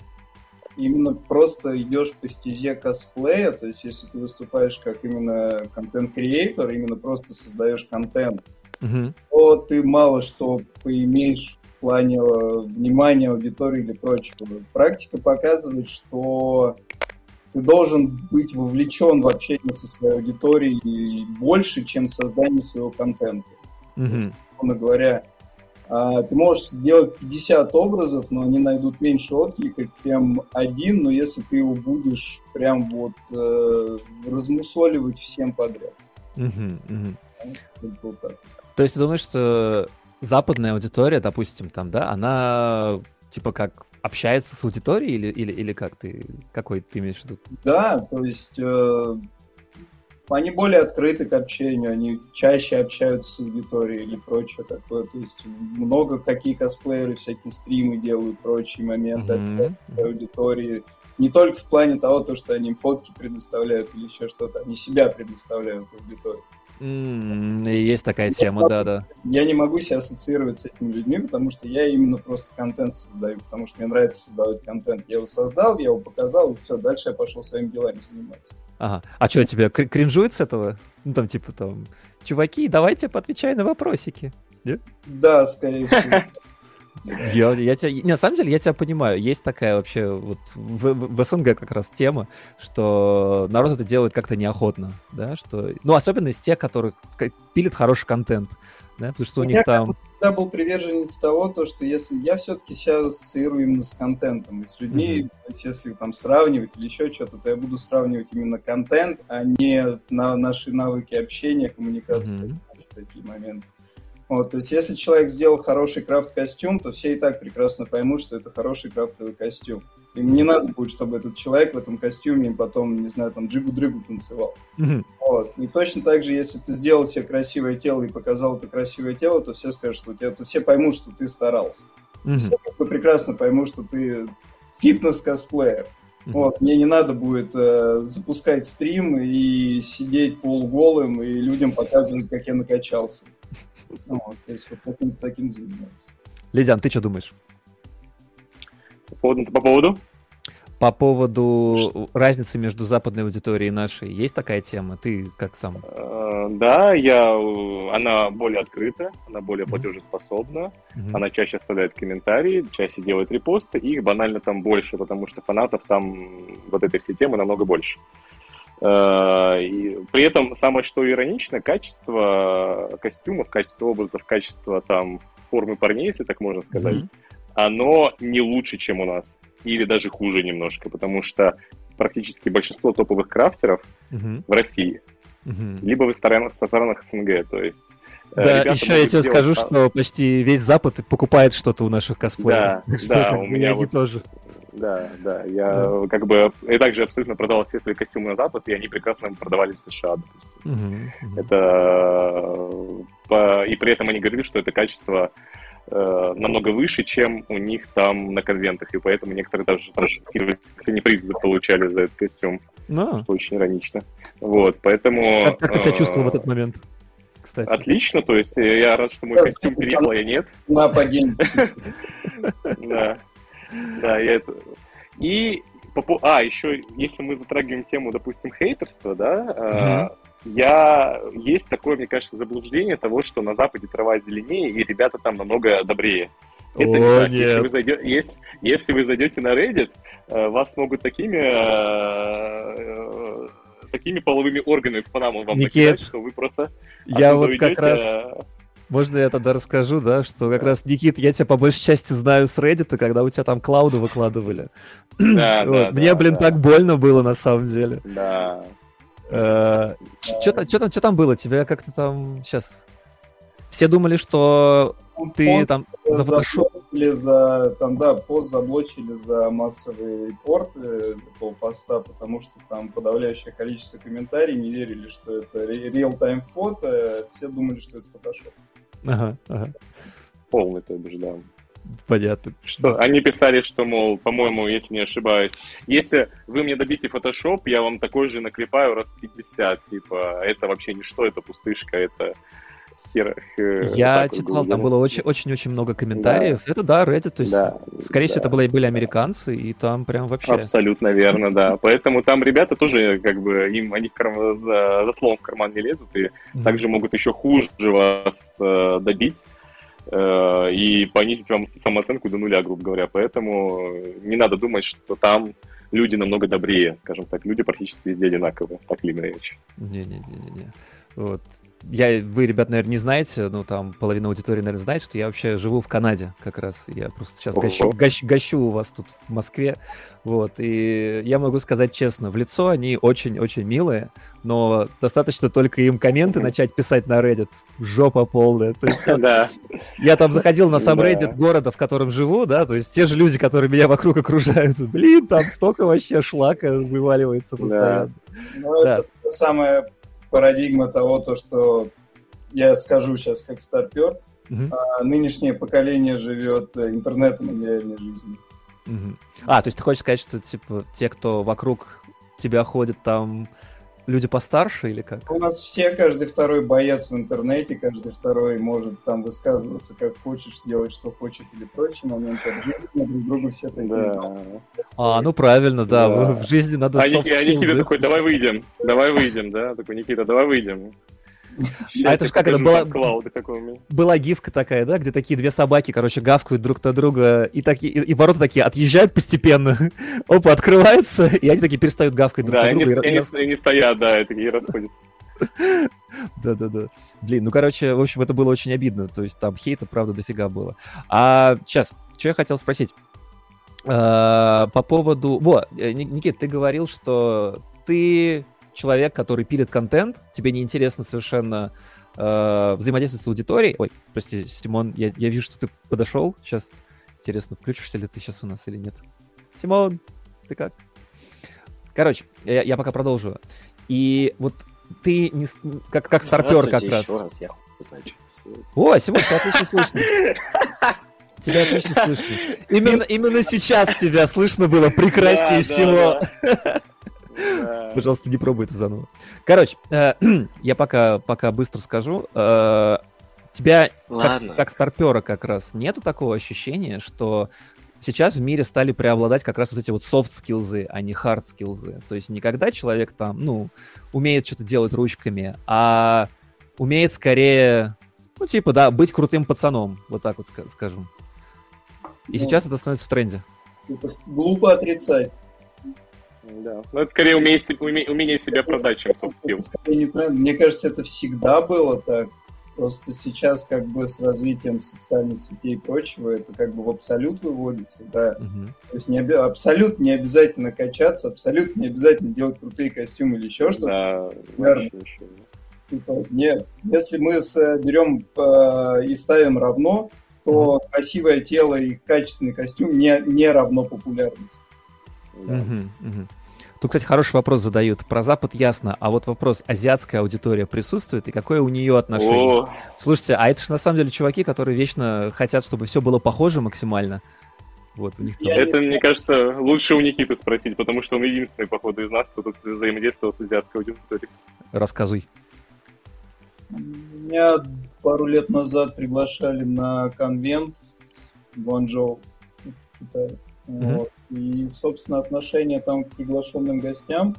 именно просто идешь по стезе косплея, то есть если ты выступаешь как именно контент-креатор, именно просто создаешь контент, Uh-huh. то ты мало что поимеешь в плане внимания аудитории или прочего. Практика показывает, что ты должен быть вовлечен в общение со своей аудиторией больше, чем в создании своего контента. Uh-huh. Условно говоря, ты можешь сделать пятьдесят образов, но они найдут меньше отклика, чем один, но если ты его будешь прям вот э, размусоливать всем подряд. Uh-huh. Uh-huh. То есть ты думаешь, что западная аудитория, допустим, там, да, она типа как общается с аудиторией или, или, или как ты, какой ты имеешь в виду? Да, то есть э, они более открыты к общению, они чаще общаются с аудиторией или прочее такое, то есть много какие косплееры, всякие стримы делают, прочие моменты mm-hmm. от аудитории, не только в плане того, то, что они фотки предоставляют или еще что-то, они себя предоставляют аудитории. Mm, есть такая тема, да-да. Я не могу себя ассоциировать с этими людьми, потому что я именно просто контент создаю, потому что мне нравится создавать контент. Я его создал, я его показал, и все, дальше я пошел своими делами заниматься. Ага. А что, тебе кринжует с этого? Ну, там, типа, там, чуваки, давайте поотвечай на вопросики. Нет? Да, скорее всего. Я, я тебя, не, на самом деле, я тебя понимаю. Есть такая вообще вот в, в СНГ как раз тема, что народ это делает как-то неохотно, да, что, ну, особенно из тех, которых пилит хороший контент, да, потому что у них я там... Я был приверженец того, то, что если я все-таки себя ассоциирую именно с контентом, и с людьми, mm-hmm. то есть, если там сравнивать или еще что-то, то я буду сравнивать именно контент, а не на наши навыки общения, коммуникации, mm-hmm. такие моменты. Вот, то есть если человек сделал хороший крафт-костюм, то все и так прекрасно поймут, что это хороший крафтовый костюм. Им не надо будет, чтобы этот человек в этом костюме потом, не знаю, там джигу-дрыгу танцевал. Mm-hmm. Вот. И точно так же, если ты сделал себе красивое тело и показал это красивое тело, то все скажут, что у тебя, то все поймут, что ты старался. Mm-hmm. Все прекрасно поймут, что ты фитнес-косплеер. Mm-hmm. Вот, мне не надо будет э, запускать стрим и сидеть полуголым и людям показывать, как я накачался. Ну, то есть вот таким, таким заниматься. Лизян, ты что думаешь? По поводу, по поводу? По поводу разницы между западной аудиторией и нашей. Есть такая тема? Ты как сам? Да, я... она более открыта, она более платежеспособна, mm-hmm. она чаще оставляет комментарии, чаще делает репосты, и их банально там больше, потому что фанатов там вот этой всей темы намного больше. И при этом самое что иронично, качество костюмов, качество образов, качество там формы парней, если так можно сказать, mm-hmm. оно не лучше, чем у нас, или даже хуже немножко, потому что практически большинство топовых крафтеров uh-huh. в России, uh-huh. либо в странах, в странах СНГ, то есть... Да, еще я тебе скажу, стан... что почти весь Запад покупает что-то у наших косплееров. Да, да, у меня вот... тоже. Да, да, я да. как бы... Я также абсолютно продавал все свои костюмы на Запад, и они прекрасно продавались в США. Угу, угу. Это... И при этом они говорили, что это качество э, намного выше, чем у них там на конвентах, и поэтому некоторые даже, даже не призы получали за этот костюм, а. Что очень иронично. Вот, поэтому... Как, как ты себя чувствовал э... в этот момент? Кстати. Отлично, то есть я рад, что мой костюм переехал, я нет. На апогении. Да, да, я это... И, а, еще, если мы затрагиваем тему, допустим, хейтерства, да, я... Есть такое, мне кажется, заблуждение того, что на Западе трава зеленее, и ребята там намного добрее. Это не так. Если вы зайдете, если, если вы зайдете на Reddit, вас могут такими... такими половыми органами в Панаму вам накидать, что вы просто... Я вот уйдете. Как раз... Можно я тогда расскажу, да, что как раз, Никит, я тебя по большей части знаю с Reddit, когда у тебя там клауды выкладывали. Да, вот. Да, мне, да, блин, да. так больно было на самом деле. Да. А, да. Что там, там было? Тебя как-то там... Сейчас. Все думали, что он, ты он там... Зафотошоп... за там, да, пост заблочили за массовые репорты этого поста, потому что там подавляющее количество комментариев не верили, что это реал-тайм фото, все думали, что это фотошоп. Ага, ага. Полный, то бишь, да. Понятно. Что, они писали, что, мол, по-моему, если не ошибаюсь, если вы мне добите фотошоп, я вам такой же наклепаю раз пятьдесят, типа, это вообще ничто, это пустышка, это... Я читал, там было очень-очень много комментариев. Да. Это, да, Reddit, то есть, да, скорее да, всего, это были, были американцы, и там прям вообще... Абсолютно верно, да. Поэтому там ребята тоже, как бы, им, они карман, за, за словом в карман не лезут, и mm-hmm. также могут еще хуже вас э, добить э, и понизить вам самооценку до нуля, грубо говоря. Поэтому не надо думать, что там... Люди намного добрее, скажем так. Люди практически везде одинаковые, так ли речь. Не-не-не-не-не. Вот. Я, вы, ребят, наверное, не знаете, но там половина аудитории, наверное, знает, что я вообще живу в Канаде как раз. Я просто сейчас гощу, гощу, гощу у вас тут в Москве. Вот. И я могу сказать честно, в лицо они очень-очень милые, но достаточно только им комменты начать писать на Reddit. Жопа полная. То есть, да. Я там заходил на сам Reddit города, в котором живу, да, то есть те же люди, которые меня вокруг окружают. Блин, там столько вообще шлака вываливается постоянно. Ну, это самое... Парадигма того, то, что я скажу сейчас как старпер, uh-huh. а нынешнее поколение живет интернетом, а не реальной жизнью. Uh-huh. А, то есть ты хочешь сказать, что типа те, кто вокруг тебя ходит, там люди постарше или как? У нас все, каждый второй боец в интернете, каждый второй может там высказываться как хочешь, делать что хочет или прочие моменты. В жизни друг другу все такие. Да. А, ну правильно, да. да. В жизни надо... А, а Никита такой, давай выйдем, давай выйдем, да? Такой, Никита, давай выйдем. А это же как, это была, была гифка такая, да, где такие две собаки, короче, гавкают друг на друга, и, такие, и, и ворота такие отъезжают постепенно, опа, открывается, и они такие перестают гавкать друг да, на они, друга. Да, они, рас... они стоят, да, и такие расходятся. Да-да-да. Блин, ну, короче, в общем, это было очень обидно, то есть там хейта, правда, дофига было. А сейчас, что я хотел спросить? По поводу... Во, Никит, ты говорил, что ты... человек, который пилит контент, тебе неинтересно совершенно э, взаимодействовать с аудиторией. Ой, прости, Симон, я, я вижу, что ты подошел сейчас. Интересно, включишься ли ты сейчас у нас или нет. Симон, ты как? Короче, я, я пока продолжу. И вот ты не, как, как старпер как раз. раз я... О, Симон, тебя отлично слышно. Тебя отлично слышно. Именно, именно сейчас тебя слышно было прекраснее да, всего. Да, да. Пожалуйста, не пробуй это заново. Короче, э- я пока, пока быстро скажу. Э- тебя, как, как старпера как раз, нету такого ощущения, что сейчас в мире стали преобладать как раз вот эти вот софт-скиллзы, а не хард-скиллзы. То есть никогда человек там, ну, умеет что-то делать ручками, а умеет скорее, ну, типа, да, быть крутым пацаном, вот так вот ска- скажем. И ну, сейчас это становится в тренде. Глупо отрицать. Да. Но это скорее умение, умение себя продать, чем soft skills. Мне кажется, это всегда было так. Просто сейчас как бы с развитием социальных сетей и прочего это как бы в абсолют выводится, да. Угу. То есть не, абсолют не обязательно качаться, абсолют не обязательно делать крутые костюмы или еще что-то. Да, еще, еще. Типа, нет, если мы берем э, и ставим равно, то угу. красивое тело и качественный костюм не, не равно популярности. Да. Угу, угу. Тут, кстати, хороший вопрос задают. Про Запад ясно, а вот вопрос, азиатская аудитория присутствует и какое у нее отношение? О. Слушайте, а это же на самом деле чуваки, которые вечно хотят, чтобы все было похоже максимально. Вот, у них там... Это, мне кажется, лучше у Никиты спросить, потому что он единственный, походу, из нас, кто тут взаимодействовал с азиатской аудиторией. Рассказывай. Меня пару лет назад приглашали на конвент в Ханчжоу, в Китае. Mm-hmm. Вот. И, собственно, отношение там к приглашенным гостям.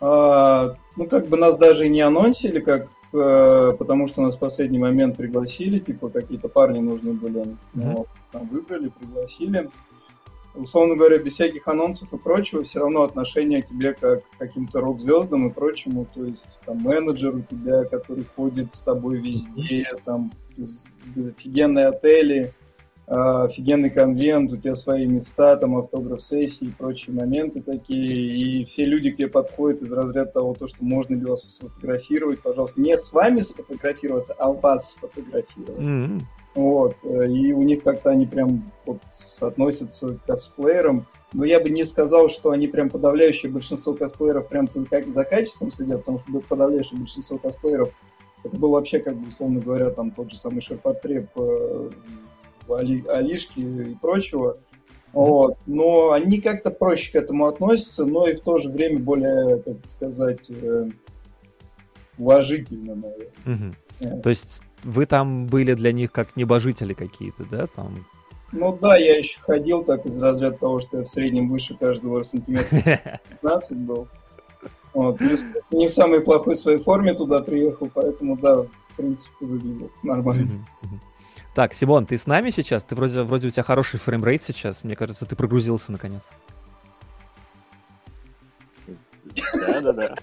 А, ну, как бы нас даже и не анонсили, как, а, потому что нас в последний момент пригласили, типа какие-то парни нужны были, mm-hmm. ну, там выбрали, пригласили. Условно говоря, без всяких анонсов и прочего, все равно отношение к тебе как к каким-то рок-звездам и прочему, то есть там менеджер у тебя, который ходит с тобой везде, там офигенные отели, офигенный конвент, у тебя свои места, там автограф-сессии и прочие моменты такие, и все люди к тебе подходят из разряда того, то, что можно ли вас сфотографировать, пожалуйста, не с вами сфотографироваться, а вас сфотографировать. Mm-hmm. Вот, и у них как-то они прям вот относятся к косплеерам, но я бы не сказал, что они прям подавляющее большинство косплееров прям за, за качеством следят, потому что подавляющее большинство косплееров, это был вообще, как бы, условно говоря, там тот же самый ширпотреб Али, Алишки и прочего. Вот. Но они как-то проще к этому относятся, но и в то же время более, как сказать, уважительно, наверное. Угу. Yeah. То есть вы там были для них как небожители какие-то, да? Там... Ну да, я еще ходил так из разряда того, что я в среднем выше каждого сантиметра пятнадцать был. Вот. Плюс не в самой плохой своей форме туда приехал, поэтому да, в принципе, выглядел нормально. Угу. Так, Симон, ты с нами сейчас? Ты вроде, вроде у тебя хороший фреймрейт сейчас. Мне кажется, ты прогрузился наконец. Да-да-да.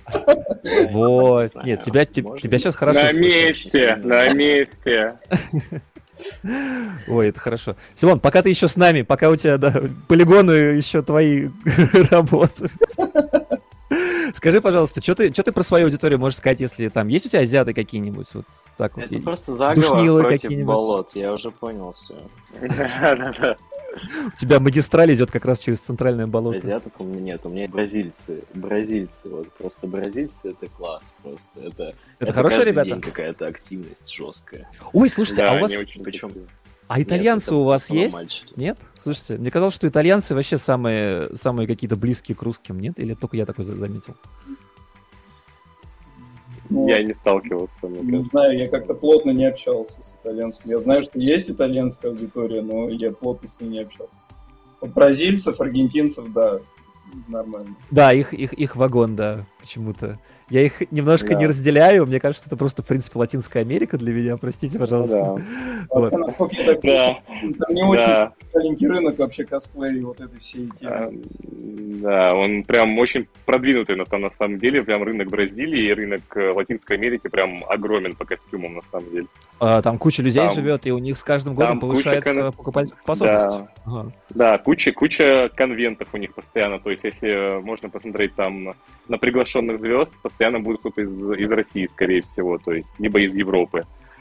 Вот. Нет, тебя, тебя сейчас хорошо слышно. На месте, на месте. Ой, это хорошо. Симон, пока ты еще с нами, пока у тебя да, полигоны еще твои работают. Скажи, пожалуйста, что ты, что ты про свою аудиторию можешь сказать, если там есть у тебя азиаты какие-нибудь? Вот так вот. Это просто заговор против болот, я уже понял все. У тебя магистраль идет как раз через центральное болото. Азиатов у меня нет, у меня бразильцы. Бразильцы, вот просто бразильцы, это класс просто. Это, это хорошие ребята? День какая-то активность жесткая. Ой, слушайте, да, а у вас... Причем... А итальянцы нет, у вас есть? Мальчики. Нет? Слушайте, мне казалось, что итальянцы вообще самые, самые какие-то близкие к русским, нет? Или только я такой заметил? Ну, я не сталкивался. Не знаю, я как-то плотно не общался с итальянцем. Я знаю, что есть итальянская аудитория, но я плотно с ней не общался. Бразильцев, аргентинцев, да, нормально. Да, их, их, их вагон, да, почему-то. Я их немножко да. не разделяю, мне кажется, это просто, в принципе, Латинская Америка для меня, простите, пожалуйста. Да, там не очень маленький рынок вообще косплей вот этой всей темы. Да, он прям очень продвинутый там на самом деле, прям рынок Бразилии и рынок Латинской Америки прям огромен по костюмам на самом деле. Там куча людей живет, и у них с каждым годом повышается покупательская способность. Да, куча конвентов у них постоянно, то есть если можно посмотреть там на приглашенных звезд, постоянно будут кто-то из, из России, скорее всего, то есть, либо из Европы.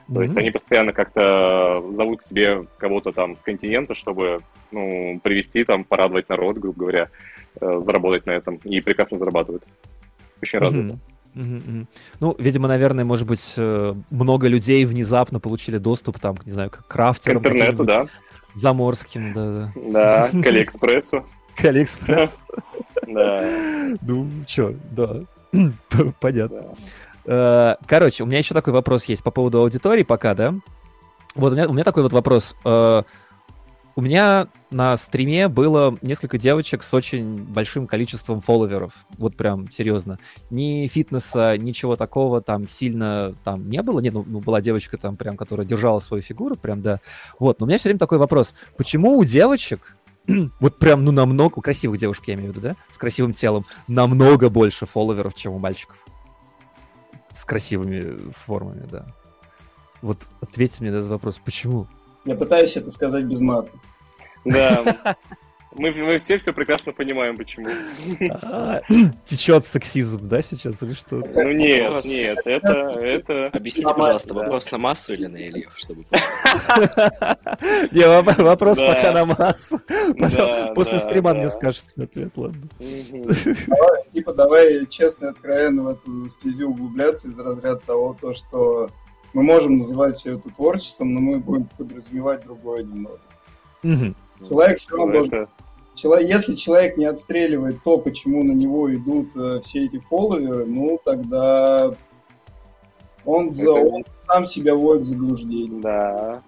Mm-hmm. То есть они постоянно как-то зовут к себе кого-то там с континента, чтобы, ну, привести, там, порадовать народ, грубо говоря, заработать на этом. И прекрасно зарабатывают. Очень mm-hmm. развито. Mm-hmm. Ну, видимо, наверное, может быть, много людей внезапно получили доступ, там, не знаю, к крафтерам. К интернету, да. Заморским, да. Да, к Алиэкспрессу. К Алиэкспрессу. Да. Ну, чё, да. Понятно. Да. Короче, у меня еще такой вопрос есть по поводу аудитории пока, да? Вот у меня, у меня такой вот вопрос. У меня на стриме было несколько девочек с очень большим количеством фолловеров. Вот прям серьезно. Ни фитнеса, ничего такого там сильно там не было. Нет, ну была девочка там прям, которая держала свою фигуру, прям, да. Вот, но у меня все время такой вопрос. Почему у девочек... Вот прям, ну, намного... У красивых девушек, я имею в виду, да? С красивым телом. Намного больше фолловеров, чем у мальчиков. С красивыми формами, да. Вот ответьте мне на этот вопрос. Почему? Я пытаюсь это сказать без мата. Да. Мы, мы все все прекрасно понимаем, почему. Течет сексизм, да, сейчас или что? Ну нет, вопрос. нет, это, это... Объясните, пожалуйста, да. вопрос на массу или на Эльев, чтобы... Не, вопрос да. пока на массу. Потом, да, после да, стрима да. мне скажете ответ, ладно. Угу. Давай, типа, давай честно и откровенно в эту стезю углубляться из разряда того, то, что мы можем называть все это творчеством, но мы будем подразумевать другое немного. Угу. Человек все равно должен... Это... Человек, если человек не отстреливает то, почему на него идут э, все эти фолловеры, ну, тогда он, за, он сам себя вводит в заблуждение. Да.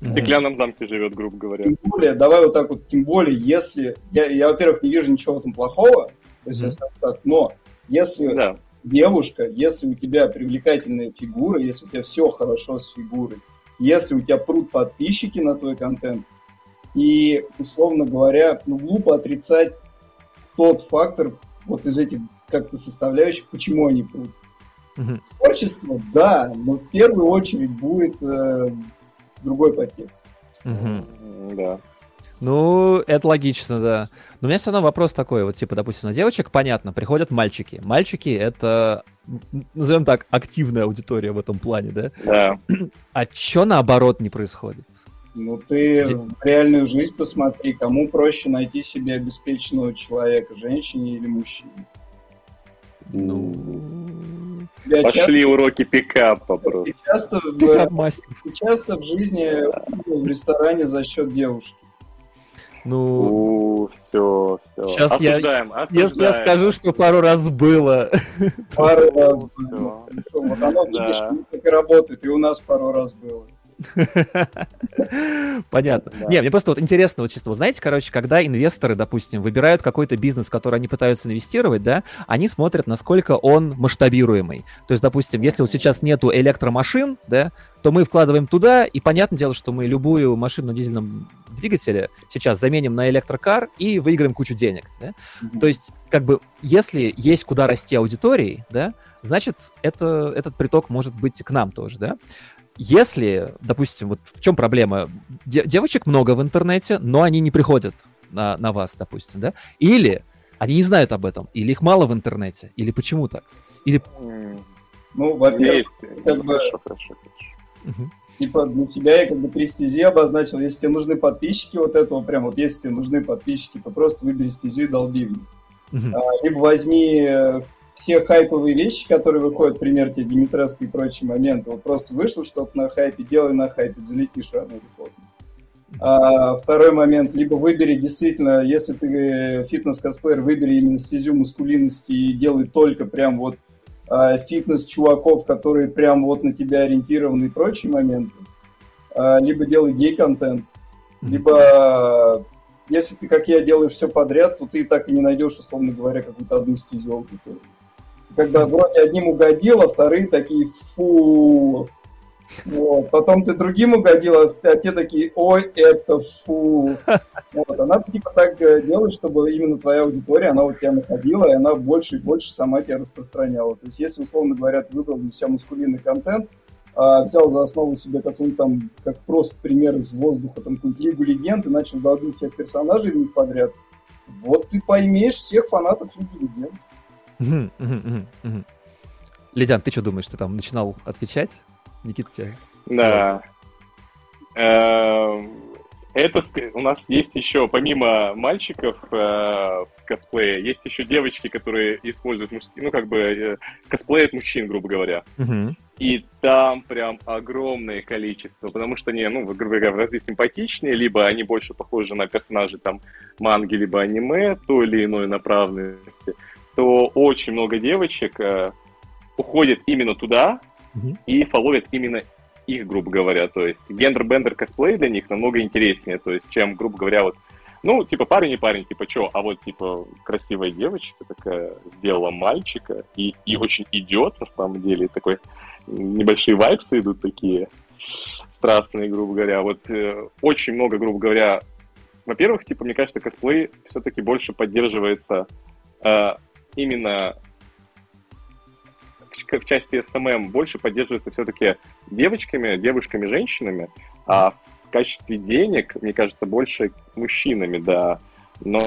В стеклянном замке живет, грубо говоря. Тем более, давай вот так вот, тем более, если... Я, я во-первых, не вижу ничего в этом плохого, то есть, mm-hmm. так, но если да. девушка, если у тебя привлекательная фигура, если у тебя все хорошо с фигурой, если у тебя прут подписчики на твой контент, и, условно говоря, ну, глупо отрицать тот фактор вот из этих как-то составляющих, почему они прут. Mm-hmm. Творчество, да, но в первую очередь будет э, другой подтекст. Mm-hmm. Да. Ну, это логично, да. Но у меня все равно вопрос такой, вот типа, допустим, на девочек, понятно, приходят мальчики. Мальчики — это, назовем так, активная аудитория в этом плане, да? Да. Yeah. А что наоборот не происходит? Ну, ты в реальную жизнь посмотри, кому проще найти себе обеспеченного человека, женщине или мужчине. Ну, тебя пошли часто... уроки пикапа просто. Ты часто, в... ты часто в жизни в ресторане за счет девушки. Ну, У, все, все. Сейчас осуждаем, я, осуждаем. Если я скажу, что пару раз было. Пару раз было. Вот оно, видишь, как и работает, и у нас пару раз было. Понятно. Да. Не, мне просто вот интересно, вот чисто, вы знаете, короче, когда инвесторы, допустим, выбирают какой-то бизнес, в который они пытаются инвестировать, да, они смотрят, насколько он масштабируемый. То есть, допустим, если вот сейчас нету электромашин, да, то мы вкладываем туда, и понятное дело, что мы любую машину на дизельном двигателе сейчас заменим на электрокар и выиграем кучу денег. Да? Mm-hmm. То есть, как бы, если есть куда расти аудитории, да, значит, это, этот приток может быть к нам тоже, да. Если, допустим, вот в чем проблема? Девочек много в интернете, но они не приходят на, на вас, допустим, да? Или они не знают об этом, или их мало в интернете, или почему так? Или... Ну, во-первых, есть, как бы... Хорошо, хорошо, хорошо. Угу. Типа для себя я как бы три стези обозначил. Если тебе нужны подписчики вот этого, прям вот если тебе нужны подписчики, то просто выбери стезю и долби в них. Угу. А, либо возьми... Все хайповые вещи, которые выходят, пример тебе Димитреску и прочие моменты, вот просто вышло что-то на хайпе, делай на хайпе, залетишь рано или поздно. А, второй момент, либо выбери действительно, если ты фитнес-косплеер, выбери именно стезю мускулинности и делай только прям вот а, фитнес-чуваков, которые прям вот на тебя ориентированы и прочие моменты. А, либо делай гей-контент, либо... Если ты, как я, делаешь все подряд, то ты так и не найдешь, условно говоря, какую-то одну стезю аудитории. Когда вроде одним угодил, а вторые такие фу. Вот. Потом ты другим угодил, а те такие ой, это фу. Вот. Она типа так делает, чтобы именно твоя аудитория, она вот тебя находила, и она больше и больше сама тебя распространяла. То есть если, условно говоря, ты выбрал для себя мускулинный контент, а, взял за основу себе какую-нибудь там, как просто пример из воздуха, там какую-нибудь Лигу Легенд и начал долбить всех персонажей в них подряд, вот ты поймешь всех фанатов Лиги Легенд. Mm-hmm, mm-hmm, mm-hmm. Лидян, ты что думаешь? Ты там начинал отвечать? Никита, тебя... Да. Это у нас есть еще, помимо мальчиков в косплее, есть еще девочки, которые используют мужские, ну, как бы, косплеят мужчин, грубо говоря. Mm-hmm. И там прям огромное количество, потому что они, ну, грубо говоря, в разы симпатичнее, либо они больше похожи на персонажей там манги, либо аниме, той или иной направленности, то очень много девочек э, уходит именно туда mm-hmm. и фолловит именно их, грубо говоря. То есть гендер-бендер косплей для них намного интереснее, то есть, чем, грубо говоря, вот, ну, типа, парень и парень, типа, чё, а вот, типа, красивая девочка такая сделала мальчика и, и очень идет, на самом деле, такой небольшие вайбсы идут такие страстные, грубо говоря. Вот э, очень много, грубо говоря, во-первых, типа, мне кажется, косплей все-таки больше поддерживается э, именно в части эс эм эм больше поддерживается все-таки девочками, девушками, женщинами, а в качестве денег, мне кажется, больше мужчинами, да. Но,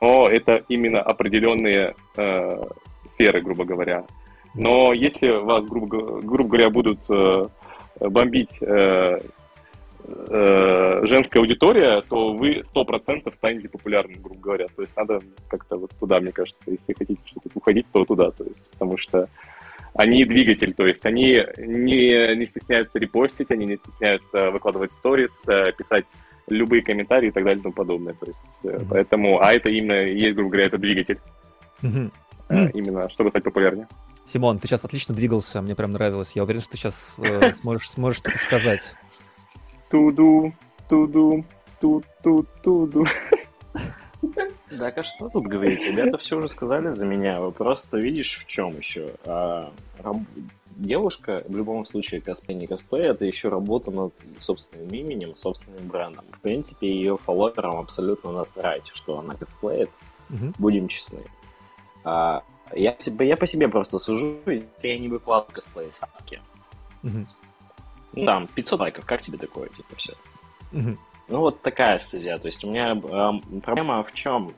но это именно определенные э, сферы, грубо говоря. Но если вас, грубо, грубо говоря, будут э, бомбить э, э, женская аудитория, то вы сто процентов станете популярным, грубо говоря. То есть надо как-то вот туда, мне кажется, если хотите что-то уходить, то туда. То есть, потому что они двигатель, то есть они не, не стесняются репостить, они не стесняются выкладывать сторис, писать любые комментарии и так далее и тому подобное. То есть, mm-hmm. поэтому, а это именно есть, грубо говоря, это двигатель. Mm-hmm. Mm-hmm. Именно, чтобы стать популярнее. Симон, ты сейчас отлично двигался, мне прям нравилось. Я уверен, что ты сейчас э, сможешь, сможешь что-то сказать. Туду, туду, ту-ту, туду. Так, а что тут говорить? Ребята все уже сказали за меня. Вы просто видишь, в чем еще. А, раб... Девушка, в любом случае, косплей не косплей, это еще работа над собственным именем, собственным брендом. В принципе, ее фолловерам абсолютно насрать, что она косплеит. Mm-hmm. Будем честны. А, я, я по себе просто сужу, если я не выкладываю косплей Саске. Mm-hmm. Ну, там, пятьсот лайков, как тебе такое, типа, все? Mm-hmm. Ну, вот такая стезя. То есть у меня э, проблема в чем?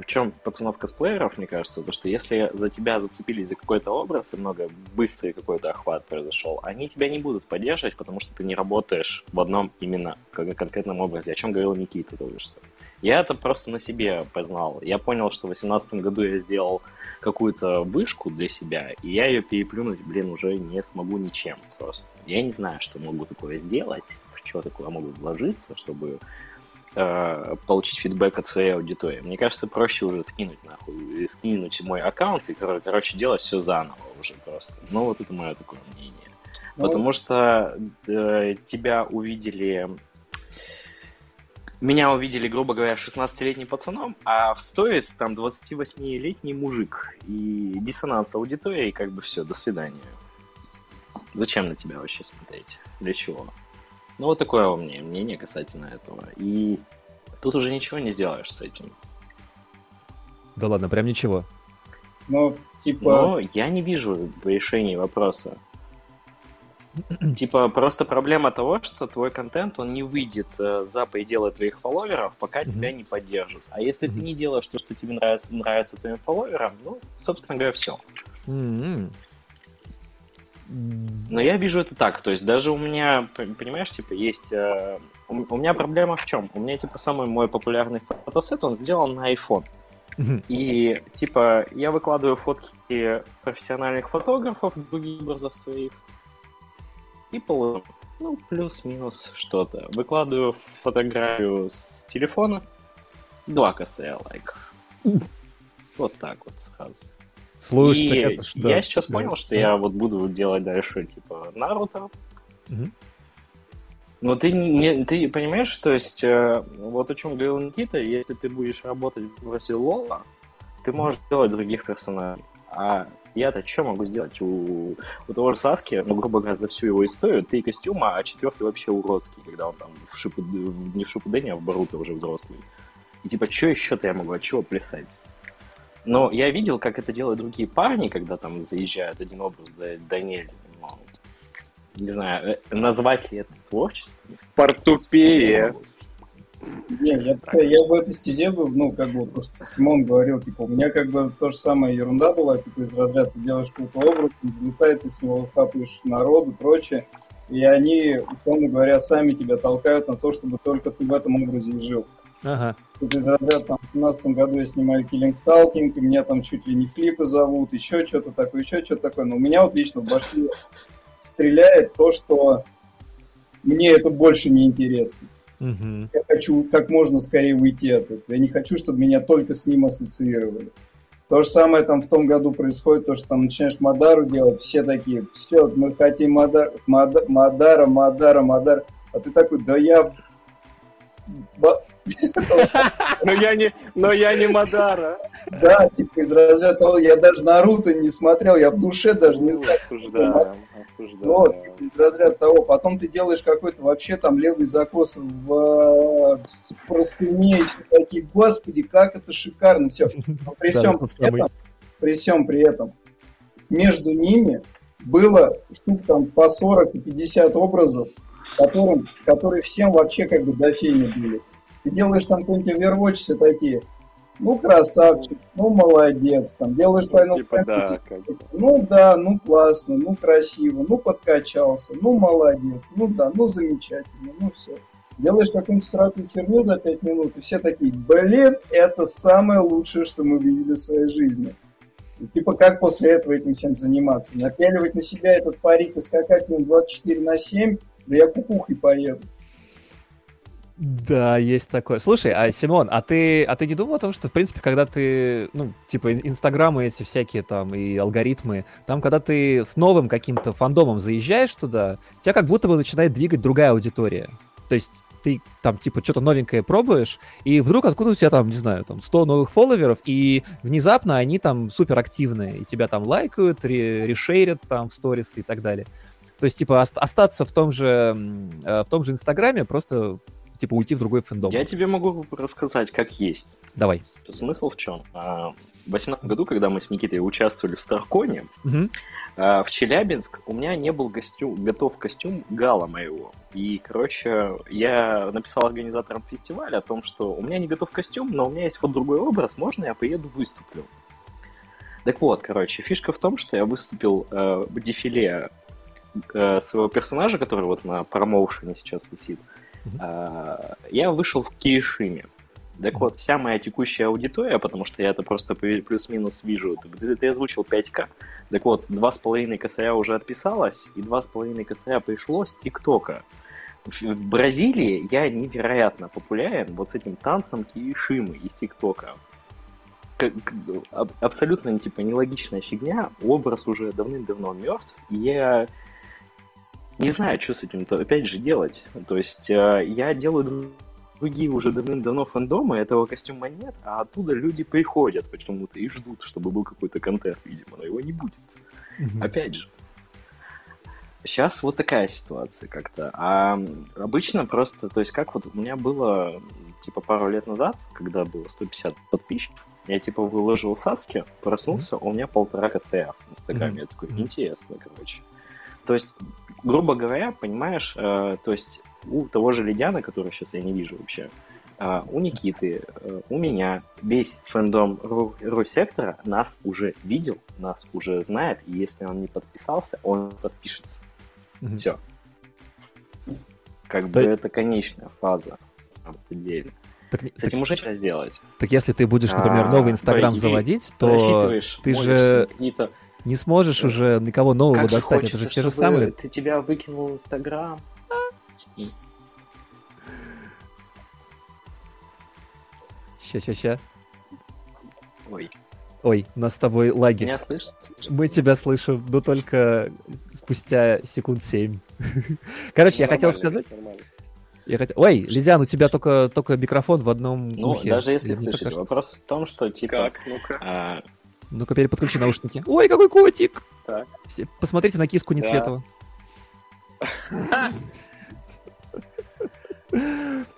В чем пацанов косплееров, мне кажется, потому что если за тебя зацепились за какой-то образ и много быстрый какой-то охват произошел, они тебя не будут поддерживать, потому что ты не работаешь в одном именно конкретном образе, о чем говорил Никита только что. Я это просто на себе познал. Я понял, что в восемнадцатом году я сделал какую-то вышку для себя, и я ее переплюнуть, блин, уже не смогу ничем просто. Я не знаю, что могу такое сделать, в что такое могу вложиться, чтобы получить фидбэк от своей аудитории. Мне кажется, проще уже скинуть нахуй, скинуть мой аккаунт и, короче, делать все заново уже просто. Ну, вот это мое такое мнение. Ну, потому что э, тебя увидели... Меня увидели, грубо говоря, шестнадцатилетним пацаном, а в сторис там двадцативосьмилетний мужик. И диссонанс аудитории, и как бы все, до свидания. Зачем на тебя вообще смотреть? Для чего? Ну, вот такое у меня мнение касательно этого. И тут уже ничего не сделаешь с этим. Да ладно, прям ничего. Ну, типа... Но я не вижу решения вопроса. Типа, просто проблема того, что твой контент, он не выйдет за пределы твоих фолловеров, пока mm-hmm. тебя не поддержат. А если mm-hmm. ты не делаешь то, что тебе нравится, нравится твоим фолловерам, ну, собственно говоря, все. Mm-hmm. Но я вижу это так, то есть даже у меня, понимаешь, типа есть, э, у, у меня проблема в чем? У меня типа самый мой популярный фотосет, он сделан на iPhone. Mm-hmm. И типа я выкладываю фотки профессиональных фотографов, других образов своих, и получаю, ну, плюс-минус что-то. Выкладываю фотографию с телефона, два косые лайков. Mm-hmm. Вот так вот сразу. Слушай, и так это ж, да. Я сейчас понял, да. что я вот буду делать дальше, типа, Наруто. Угу. Но ты, не, ты понимаешь, то есть, вот о чем говорил Никита, если ты будешь работать в Азилола, ты можешь делать других персонажей. А я-то что могу сделать? У, у того же Саски, ну, грубо говоря, за всю его историю, три костюма, а четвертый вообще уродский, когда он там в шипу, не в Шипудене, а в Боруто уже взрослый. И типа, что еще-то я могу, от чего плясать? Но я видел, как это делают другие парни, когда там заезжают один образ до, до нельзя. Не знаю, назвать ли это творчеством? Портупея. Не, я, я в этой стезе был, ну, как бы, то, что Симон говорил, типа, у меня как бы то же самое ерунда была, типа, из разряда ты делаешь какой-то образ, взлетает, ты с него хапаешь народу и прочее, и они, условно говоря, сами тебя толкают на то, чтобы только ты в этом образе и жил. Ага. Тут из разряда, там, в две тысячи семнадцатом году я снимаю Killing Stalking, и меня там чуть ли не клипы зовут, еще что-то такое, еще что-то такое. Но у меня вот лично в башне стреляет то, что мне это больше не интересно. Угу. Я хочу как можно скорее выйти от этого. Я не хочу, чтобы меня только с ним ассоциировали. То же самое там в том году происходит, то, что там начинаешь Мадару делать, все такие, все, мы хотим Мадар, Мада, Мадара, Мадара, Мадара. А ты такой, да я... Но я не, но я не Мадара. Да, типа из разряда того, я даже Наруто не смотрел, я в душе даже не знаю. Но из разряда того, потом ты делаешь какой-то вообще там левый закос в простыне и все такие, господи, как это шикарно все. При всем при этом, при всем при этом, между ними было штук там по сорок и пятьдесят образов, которым, которые всем вообще как бы до фени были. Ты делаешь там какой-нибудь Overwatch, все такие, ну, красавчик, ну, молодец, там, делаешь Final Fantasy, да, ну, да, ну, классно, ну, красиво, ну, подкачался, ну, молодец, ну, да, ну, замечательно, ну, все. Делаешь какую-нибудь сратую херню за пять минут, и все такие, блин, это самое лучшее, что мы видели в своей жизни. И, типа, как после этого этим всем заниматься? Напяливать на себя этот парик и скакать на двадцать четыре на семь? Да я кукухой поеду. Да, есть такое. Слушай, а, Симон, а ты, а ты не думал о том, что, в принципе, когда ты, ну, типа, инстаграмы эти всякие там и алгоритмы, там, когда ты с новым каким-то фандомом заезжаешь туда, тебя как будто бы начинает двигать другая аудитория. То есть ты там, типа, что-то новенькое пробуешь, и вдруг откуда у тебя там, не знаю, там, сто новых фолловеров, и внезапно они там суперактивные, и тебя там лайкают, ре- решерят там в сторис и так далее. То есть, типа, остаться в том же, в том же инстаграме просто... типа уйти в другой фэндом. Я тебе могу рассказать, как есть. Давай. Смысл в чем? В две тысячи восемнадцатом году, когда мы с Никитой участвовали в Старконе, угу. в Челябинск у меня не был гостю... готов костюм гала моего. И, короче, я написал организаторам фестиваля о том, что у меня не готов костюм, но у меня есть вот другой образ, можно я поеду выступлю? Так вот, короче, фишка в том, что я выступил э, в дефиле э, своего персонажа, который вот на промоушене сейчас висит. Uh-huh. Я вышел в Киеве. Так вот, вся моя текущая аудитория, потому что я это просто плюс-минус вижу, ты озвучил пять тысяч. Так вот, два с половиной косаря уже отписалось, и два с половиной косаря пришло с ТикТока. В Бразилии я невероятно популярен вот с этим танцем Киевшимы из ТикТока. Абсолютно типа нелогичная фигня, образ уже давным-давно мертв, и я... не знаю, что с этим, опять же, делать. То есть э, я делаю другие уже давным-давно фандомы, этого костюма нет, а оттуда люди приходят почему-то и ждут, чтобы был какой-то контент, видимо, но его не будет. Mm-hmm. Опять же. Сейчас вот такая ситуация как-то. А обычно просто, то есть как вот у меня было, типа, пару лет назад, когда было сто пятьдесят подписчиков, я, типа, выложил Саске, проснулся, mm-hmm. у меня полтора косаря в Инстаграме. Mm-hmm. Я такой, интересно, короче. То есть, грубо говоря, понимаешь, э, то есть у того же Лидяна, которого сейчас я не вижу вообще, э, у Никиты, э, у меня весь фэндом Ру-сектора нас уже видел, нас уже знает, и если он не подписался, он подпишется. Mm-hmm. Все. Как да. бы это конечная фаза, на самом-то деле. Так, с этим так, уже что сделать? Так если ты будешь, например, новый Инстаграм заводить, то ты же... не сможешь да. уже никого нового как достать. Хочется, это же те же самые. Ты тебя выкинул в Инстаграм. Ща-ща-ща. Ой. Ой, у нас с тобой лаги. Меня слышно? Мы тебя слышим, но только спустя секунд семь. Короче, ну, я хотел сказать... Нормально. Я хот... Ой, Лизян, у тебя только, только микрофон в одном ну, ухе. Ну, даже если слышишь. Вопрос в том, что типа... Как? Ну-ка. А... Ну-ка, переподключи наушники. Ой, какой котик! Так. Посмотрите на киску Ницветова.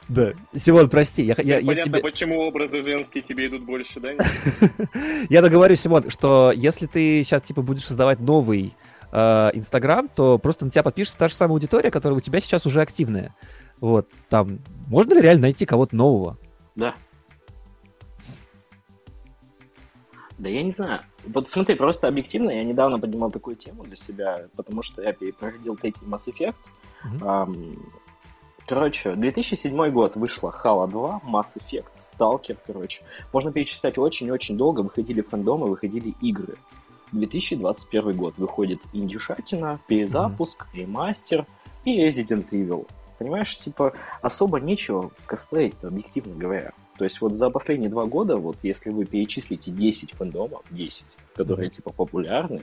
Да. Симон, прости. Я, я, понятно, я тебе... почему образы женские тебе идут больше, да? Я договорюсь, Симон, что если ты сейчас типа будешь создавать новый Инстаграм, э, то просто на тебя подпишется та же самая аудитория, которая у тебя сейчас уже активная. Вот. Там можно ли реально найти кого-то нового? Да. Да я не знаю. Вот смотри, просто объективно я недавно поднимал такую тему для себя, потому что я перепроходил третий Mass Effect. Mm-hmm. Короче, две тысячи седьмой год вышла Хала два, Mass Effect, Stalker, короче. Можно перечитать очень-очень долго. Выходили фэндомы, выходили игры. две тысячи двадцать первый год выходит Индюшатина, перезапуск, mm-hmm. ремастер и Resident Evil. Понимаешь, типа особо нечего косплеить-то, объективно говоря. То есть вот за последние два года, вот если вы перечислите десять фэндомов, десять, которые mm-hmm. типа популярны,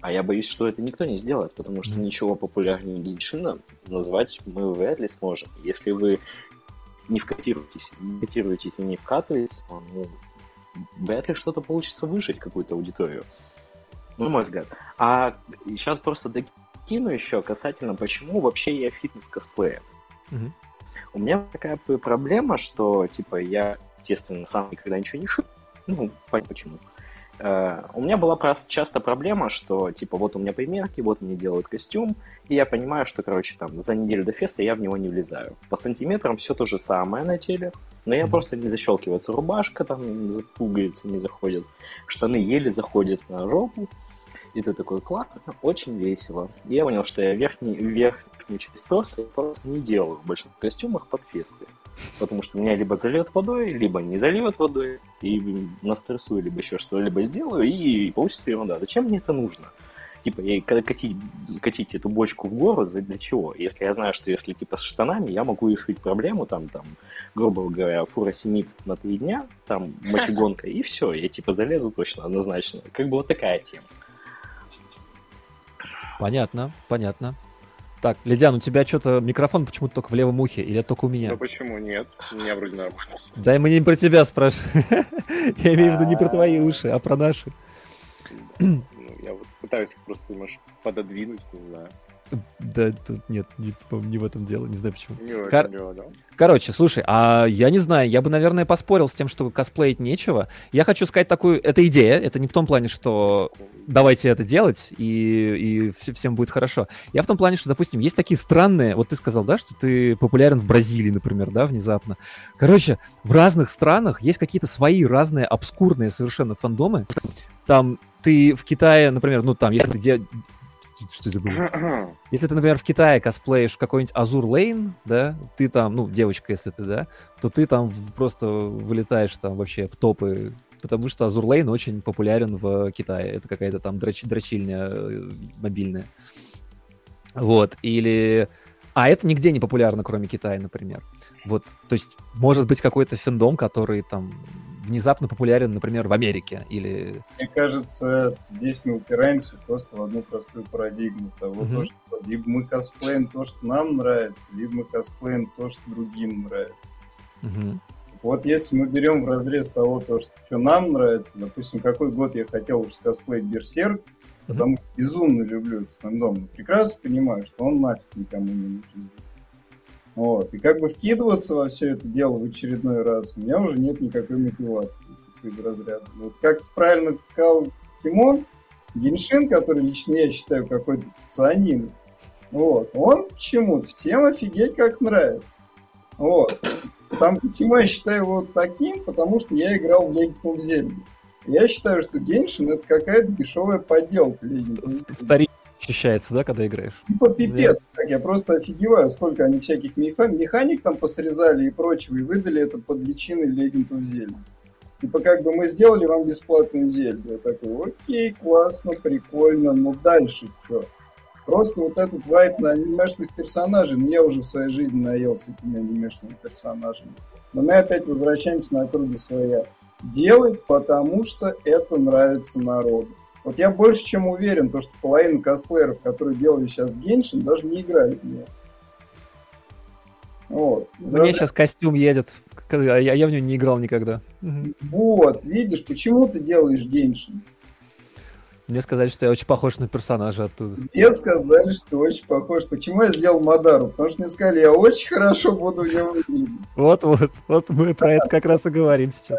а я боюсь, что это никто не сделает, потому что mm-hmm. ничего популярнее Геншина назвать мы вряд ли сможем. Если вы не вкатируетесь, не вкатируетесь и не вкатываетесь, то ну, вряд ли что-то получится выжить, какую-то аудиторию. Ну, на мой взгляд. А сейчас просто докину еще касательно, почему вообще я фитнес-косплеер. Mm-hmm. У меня такая проблема, что, типа, я, естественно, сам никогда ничего не шью. Ну, понятно почему. Uh, у меня была просто часто проблема, что, типа, вот у меня примерки, вот мне делают костюм, и я понимаю, что, короче, там, за неделю до феста я в него не влезаю. По сантиметрам все то же самое на теле, но я просто не защелкивается рубашка, там, пуговицы не заходят, штаны еле заходят на жопу, и ты такой, классно, очень весело. И я понял, что я верхний, верхнюю часть торса просто не делаю в больших костюмах под фесты. Потому что меня либо зальет водой, либо не зальет водой, и настрессую, либо еще что-либо сделаю, и получится ерунда. Зачем мне это нужно? Типа, я катить, катить эту бочку в город, для чего? Если я знаю, что если типа с штанами, я могу решить проблему, там, там грубо говоря, фура синит на три дня, там, мочегонка, и все, я типа залезу точно, однозначно. Как бы вот такая тема. Понятно, понятно. Так, Лидян, у тебя что-то микрофон почему-то только в левом ухе, или это только у меня? Ну почему нет? У меня вроде нормально. Да, мы не про тебя спрашиваем. Я имею в виду не про твои уши, а про наши. Я вот пытаюсь просто немножко пододвинуть, не знаю. Да, тут нет, не в этом дело, не знаю почему. Короче, слушай, а я не знаю, я бы, наверное, поспорил с тем, что косплеить нечего. Я хочу сказать такую, это идея, это не в том плане, что давайте это делать, и, и всем будет хорошо. Я в том плане, что, допустим, есть такие странные, вот ты сказал, да, что ты популярен в Бразилии, например, да, внезапно. Короче, в разных странах есть какие-то свои разные обскурные совершенно фандомы. Там ты в Китае, например, ну там, если ты... Что это было? Если ты, например, в Китае косплеишь какой-нибудь Azure Lane, да, ты там, ну, девочка, если ты, да, то ты там просто вылетаешь там вообще в топы, потому что Azure Lane очень популярен в Китае. Это какая-то там драч- дрочильня мобильная. Вот, или... А это нигде не популярно, кроме Китая, например. Вот, то есть может быть какой-то фэндом, который там внезапно популярен, например, в Америке или... Мне кажется, здесь мы упираемся просто в одну простую парадигму того, mm-hmm. то, что либо мы косплеим то, что нам нравится, либо мы косплеим то, что другим нравится. Mm-hmm. Вот если мы берем в разрез того, то, что, что нам нравится, допустим, какой год я хотел уж скосплеить Берсерк, mm-hmm. потому что безумно люблю этот фэндом, прекрасно понимаю, что он нафиг никому не нужен. Вот. И как бы вкидываться во все это дело в очередной раз, у меня уже нет никакой мотивации из разряда. Вот как правильно сказал Симон, Геншин, который лично я считаю какой-то санин, вот, он почему-то всем офигеть как нравится. Вот. Там, почему я считаю его таким, потому что я играл в League of Legends. Я считаю, что Геншин это какая-то дешевая подделка. Вторичная. Ощущается, да, когда играешь? Типа пипец. Yeah. Я просто офигеваю, сколько они всяких механик там посрезали и прочего, и выдали это под личиной Legend of Zelda. Типа как бы мы сделали вам бесплатную Зельду. Я такой, окей, классно, прикольно, но дальше что? Просто вот этот вайп на анимешных персонажей, ну я уже в своей жизни наелся этими анимешными персонажами. Но мы опять возвращаемся на круги своя. Делай, потому что это нравится народу. Вот я больше чем уверен, то, что половина косплееров, которые делали сейчас Геншин, даже не играют в него. Вот. Мне сейчас костюм едет, а я в него не играл никогда. Вот, видишь, почему ты делаешь Геншин? Мне сказали, что я очень похож на персонажа оттуда. Мне сказали, что очень похож. Почему я сделал Мадару? Потому что мне сказали, я очень хорошо буду в него выглядеть. Вот-вот. Вот мы про это как раз и говорим сейчас.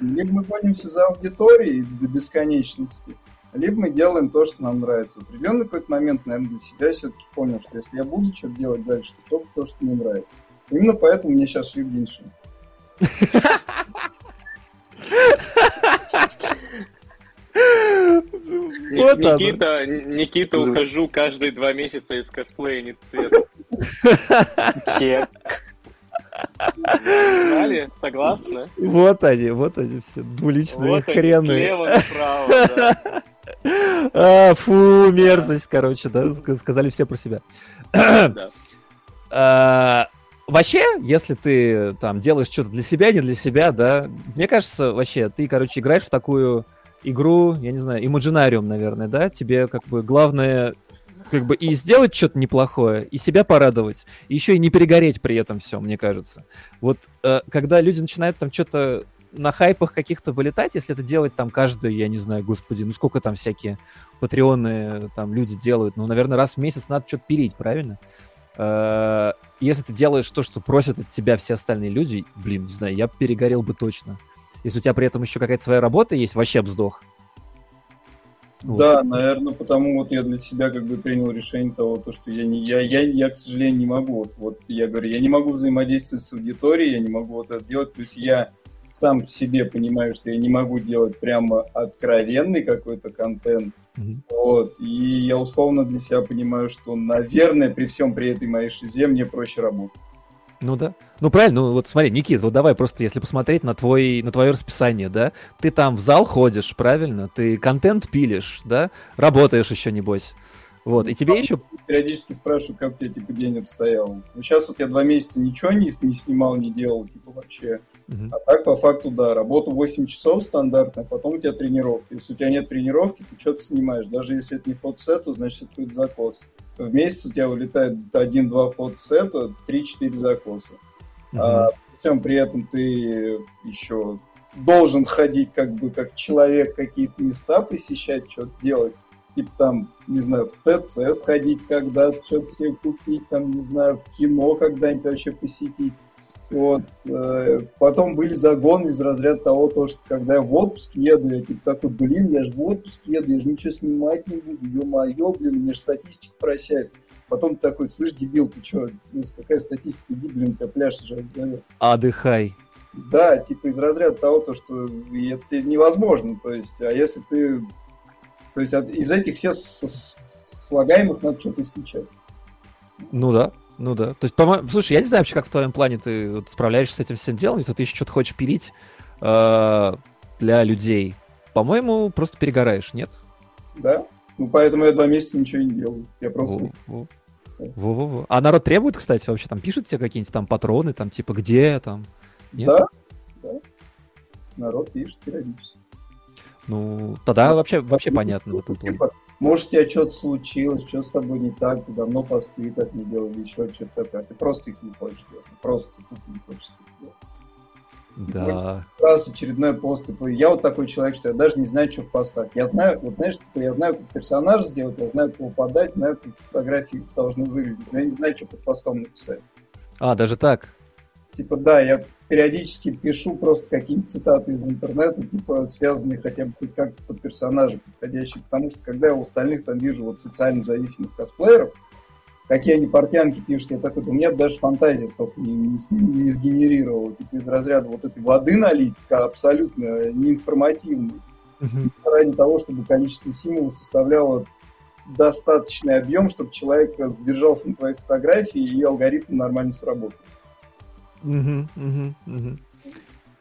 Либо мы гонимся за аудиторией до бесконечности, либо мы делаем то, что нам нравится. В определенный какой-то момент, наверное, для себя я все-таки понял, что если я буду что-то делать дальше, то только то, что мне нравится. Именно поэтому мне сейчас шрифт Геншин. Вот Никита, она. Никита, ухожу каждые два месяца из косплея не цвета. Чек. Знали? Согласны? Вот они, вот они все двуличные вот хрены. Вот они, слева направо, да. А, фу, мерзость, короче, да, сказали все про себя. Да. А, вообще, если ты там делаешь что-то для себя, не для себя, да, мне кажется, вообще, ты, короче, играешь в такую игру, я не знаю, имаджинариум, наверное, да? Тебе как бы главное как бы и сделать что-то неплохое, и себя порадовать, и еще и не перегореть при этом все, мне кажется. Вот э, когда люди начинают там что-то на хайпах каких-то вылетать, если это делать там каждый, я не знаю, господи, ну сколько там всякие патреоны там люди делают, ну, наверное, раз в месяц надо что-то пилить, правильно? Э, если ты делаешь то, что просят от тебя все остальные люди, блин, не знаю, я перегорел бы точно. Если у тебя при этом еще какая-то своя работа есть, вообще бздох. Вот. Да, наверное, потому вот я для себя как бы принял решение того, то, что я, не, я, я, я, к сожалению, не могу. Вот, вот я говорю, я не могу взаимодействовать с аудиторией, я не могу вот это делать. То есть я сам себе понимаю, что я не могу делать прямо откровенный какой-то контент. Mm-hmm. Вот, и я условно для себя понимаю, что, наверное, при всем при этой моей шизе мне проще работать. Ну да. Ну правильно, ну вот смотри, Никит, вот давай просто, если посмотреть на, твой, на твое расписание, да, ты там в зал ходишь, правильно, ты контент пилишь, да, работаешь еще, небось, вот, ну, и тебе еще... Периодически спрашивают, как тебе, типа, день обстоял. Ну сейчас вот я два месяца ничего не, не снимал, не делал, типа, вообще. Uh-huh. А так, по факту, да, работа восемь часов стандартно, а потом у тебя тренировка. Если у тебя нет тренировки, ты что-то снимаешь, даже если это не фотосет, то значит, это будет закос. В месяц у тебя вылетает один-два фотосета, три-четыре закоса. Mm-hmm. А, причем при этом ты еще должен ходить как бы как человек, какие-то места посещать, что-то делать. Типа там, не знаю, в ТЦ сходить когда-то, что-то себе купить, там, не знаю, в кино когда-нибудь вообще посетить. Вот. Потом были загоны из разряда того, то, что когда я в отпуск еду, я типа такой, блин, я же в отпуск еду, я же ничего снимать не буду, ё-моё, блин, мне же статистика просяет. Потом ты такой, слышь, дебил, ты чё, какая статистика, иди, блин, ты пляж же обзовёт. Отдыхай. Да, типа из разряда того, то, что это невозможно, то есть, а если ты, то есть из этих всех слагаемых надо что-то исключать. Ну да. Ну да. То есть, по-моему, слушай, я не знаю вообще, как в твоем плане ты вот справляешься с этим всем делом, если ты еще что-то хочешь пилить э- для людей. По-моему, просто перегораешь, нет? Да. Ну, поэтому я два месяца ничего не делаю. Я просто... Во-во. Во-во-во. А народ требует, кстати, вообще там пишут тебе какие-нибудь там патроны, там, типа, где там? Нет? Да, да. Народ пишет периодически. Ну, тогда ну, вообще, вообще ну, понятно ну, в этом плане. Может, у тебя что-то случилось, что с тобой не так, ты давно посты так не делал, еще что-то такое. Ты просто их не хочешь делать. Просто ты не хочешь их делать. Да. И раз очередной пост. Типа, я вот такой человек, что я даже не знаю, что в постах. Я знаю, вот знаешь, типа, я знаю, как персонаж сделать, я знаю, как его подать, знаю, как фотографии должны выглядеть, но я не знаю, что под постом написать. А, даже так? Типа, да, я периодически пишу просто какие-нибудь цитаты из интернета, типа, связанные хотя бы как-то под персонажа, подходящие, потому что, когда я у остальных там вижу вот социально зависимых косплееров, какие они портянки пишут, я такой, у меня даже фантазия столько не, не, не сгенерировала, типа, из разряда вот этой воды налить, абсолютно неинформативной, mm-hmm. ради того, чтобы количество символов составляло достаточный объем, чтобы человек задержался на твоей фотографии, и алгоритм нормально сработал. Угу, угу, угу.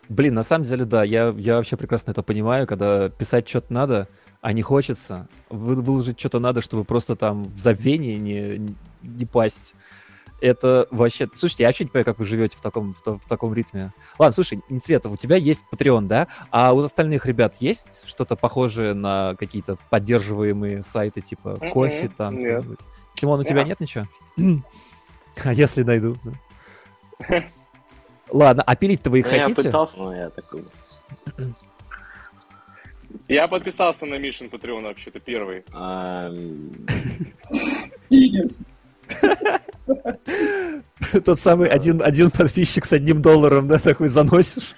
Блин, на самом деле, да, я, я вообще прекрасно это понимаю, когда писать что-то надо, а не хочется, выложить что-то надо, чтобы просто там в забвении не, не пасть. Это вообще... Слушайте, я вообще не понимаю, как вы живете в таком, в, в таком ритме. Ладно, слушай, Ницветов, у тебя есть Патреон, да? А у остальных ребят есть что-то похожее на какие-то поддерживаемые сайты, типа mm-hmm. кофе там? Нет. Симон, у yeah. тебя нет ничего? А если найду? Да. Ладно, а пилить-то вы их ну, хотите? Я пытался, но я такой... Я подписался на Мишин Патреон вообще-то первый. Тот самый один подписчик с одним долларом, да, такой заносишь,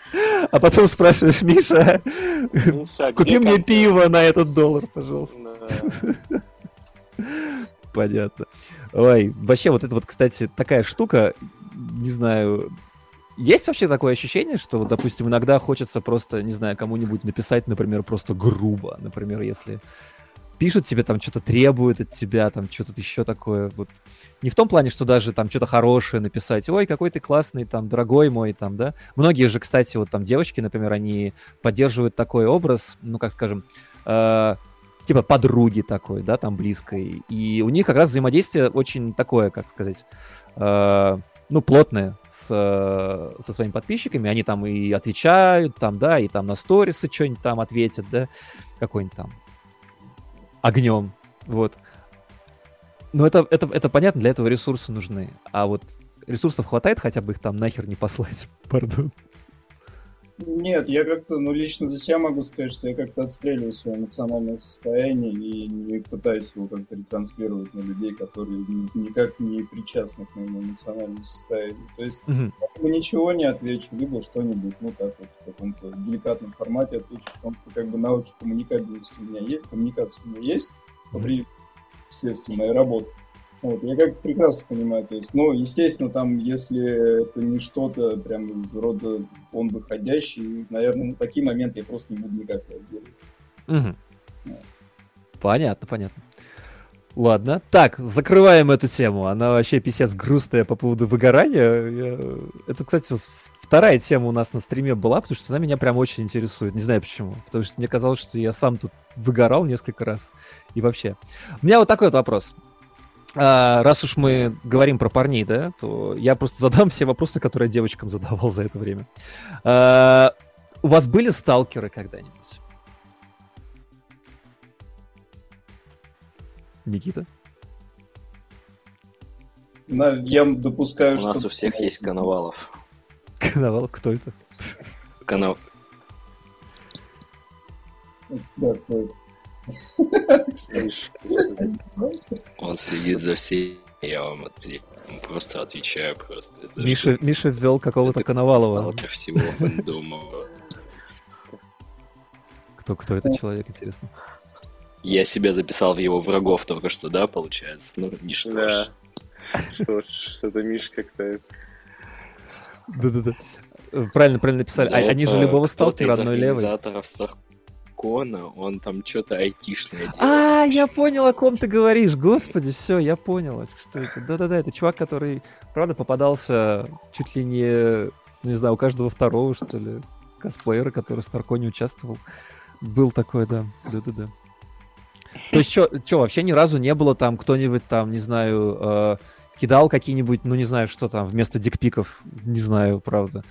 а потом спрашиваешь, Миша, купи мне пиво на этот доллар, пожалуйста. Понятно. Ой, вообще вот это вот, кстати, такая штука, не знаю... Есть вообще такое ощущение, что, вот, допустим, иногда хочется просто, не знаю, кому-нибудь написать, например, просто грубо, например, если пишут тебе, там, что-то требует от тебя, там, что-то еще такое, вот, не в том плане, что даже, там, что-то хорошее написать, ой, какой ты классный, там, дорогой мой, там, да, многие же, кстати, вот, там, девочки, например, они поддерживают такой образ, ну, как скажем, э- типа подруги такой, да, там, близкой, и у них как раз взаимодействие очень такое, как сказать, э- ну, плотные с, со своими подписчиками, они там и отвечают, там, да, и там на сторисы что-нибудь там ответят, да, какой-нибудь там огнем, вот. Но это, это, это понятно, для этого ресурсы нужны, а вот ресурсов хватает хотя бы их там нахер не послать, пардон. Нет, я как-то, ну, лично за себя могу сказать, что я как-то отстреливаю свое эмоциональное состояние и не пытаюсь его как-то ретранслировать на людей, которые никак не причастны к моему эмоциональному состоянию. То есть угу. ничего не отвечу, либо что-нибудь, ну, так вот, в каком-то деликатном формате отвечу, потому что как бы навыки коммуникабельности у меня есть, коммуникации у меня есть, по при... вследствие моей работы. Вот, я как-то прекрасно понимаю, то есть, ну, естественно, там, если это не что-то прям из рода он выходящий, наверное, на такие моменты я просто не буду никак делать. Угу. Да. Понятно, понятно. Ладно, так, закрываем эту тему, она вообще писец грустная по поводу выгорания. Я... Это, кстати, вторая тема у нас на стриме была, потому что она меня прям очень интересует, не знаю почему, потому что мне казалось, что я сам тут выгорал несколько раз и вообще. У меня вот такой вот вопрос. А, раз уж мы говорим про парней, да, то я просто задам все вопросы, которые я девочкам задавал за это время. А, у вас были сталкеры когда-нибудь? Никита? Я допускаю, у что... У нас у всех есть Коновалов. Коновалов? Кто это? Конов... Да, кто это? Он следит за всей, я вам ответ... просто отвечаю просто. Это Миша, что... Миша ввел какого-то это Коновалова. Сталкер всего фандома. Кто, кто этот человек, интересно? Я себя записал в его врагов только что, да, получается? Ну, Миша, да. Тоже. Что ж, что-то Миша как-то... Да-да-да. Правильно, правильно написали. А, они же любого сталкера одной левой. Кона, он там что-то айтишное делает. А, я понял, о ком ты говоришь. Господи, все, я понял, что это. Да-да-да, это чувак, который, правда, попадался чуть ли не, ну, не знаю, у каждого второго, что ли, косплеера, который в Старконе участвовал. Был такой, да. Да-да-да. То есть, что, вообще ни разу не было там кто-нибудь там, не знаю, э, кидал какие-нибудь, ну, не знаю, что там, вместо дикпиков, не знаю, правда.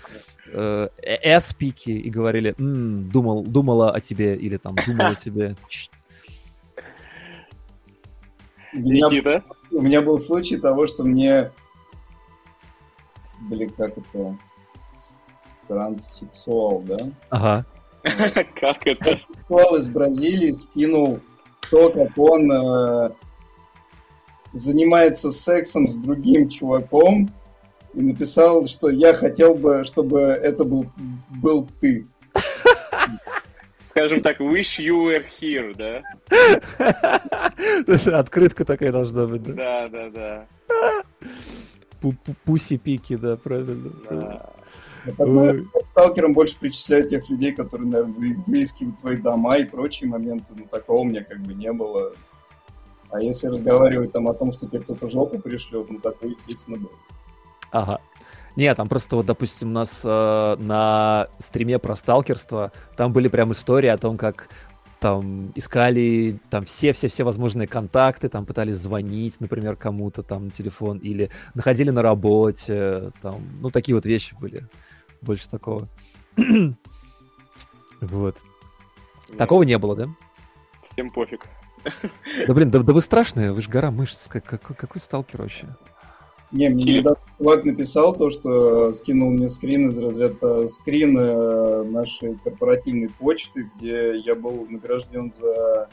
Эс-пики и говорили, м-м, думал, думала о тебе, или там, думала о тебе. Никита? У меня был случай того, что мне... Блин, как это? Транссексуал, да? Ага. Как это? Транссексуал из Бразилии скинул то, как он занимается сексом с другим чуваком, и написал, что я хотел бы, чтобы это был, был ты. Скажем так, wish you were here, да? Открытка такая должна быть, да? Да, да, да. Пуси-пики, да, правильно. Сталкерам больше причисляют тех людей, которые, наверное, выискивают твои дома и прочие моменты. Ну, такого у меня как бы не было. А если разговаривать там о том, что тебе кто-то жопу пришлет, ну, такое, естественно, было. Ага. Не, там просто вот, допустим, у нас э, на стриме про сталкерство, там были прям истории о том, как там искали там все-все-все возможные контакты, там пытались звонить, например, кому-то там на телефон, или находили на работе, там, ну, такие вот вещи были. Больше такого. Вот. Нет. Такого не было, да? Всем пофиг. Да, блин, да, да вы страшные, вы ж гора мышц, как, какой, какой сталкер вообще? Не, мне недавно чувак написал то, что скинул мне скрин из разряда скрин нашей корпоративной почты, где я был награжден за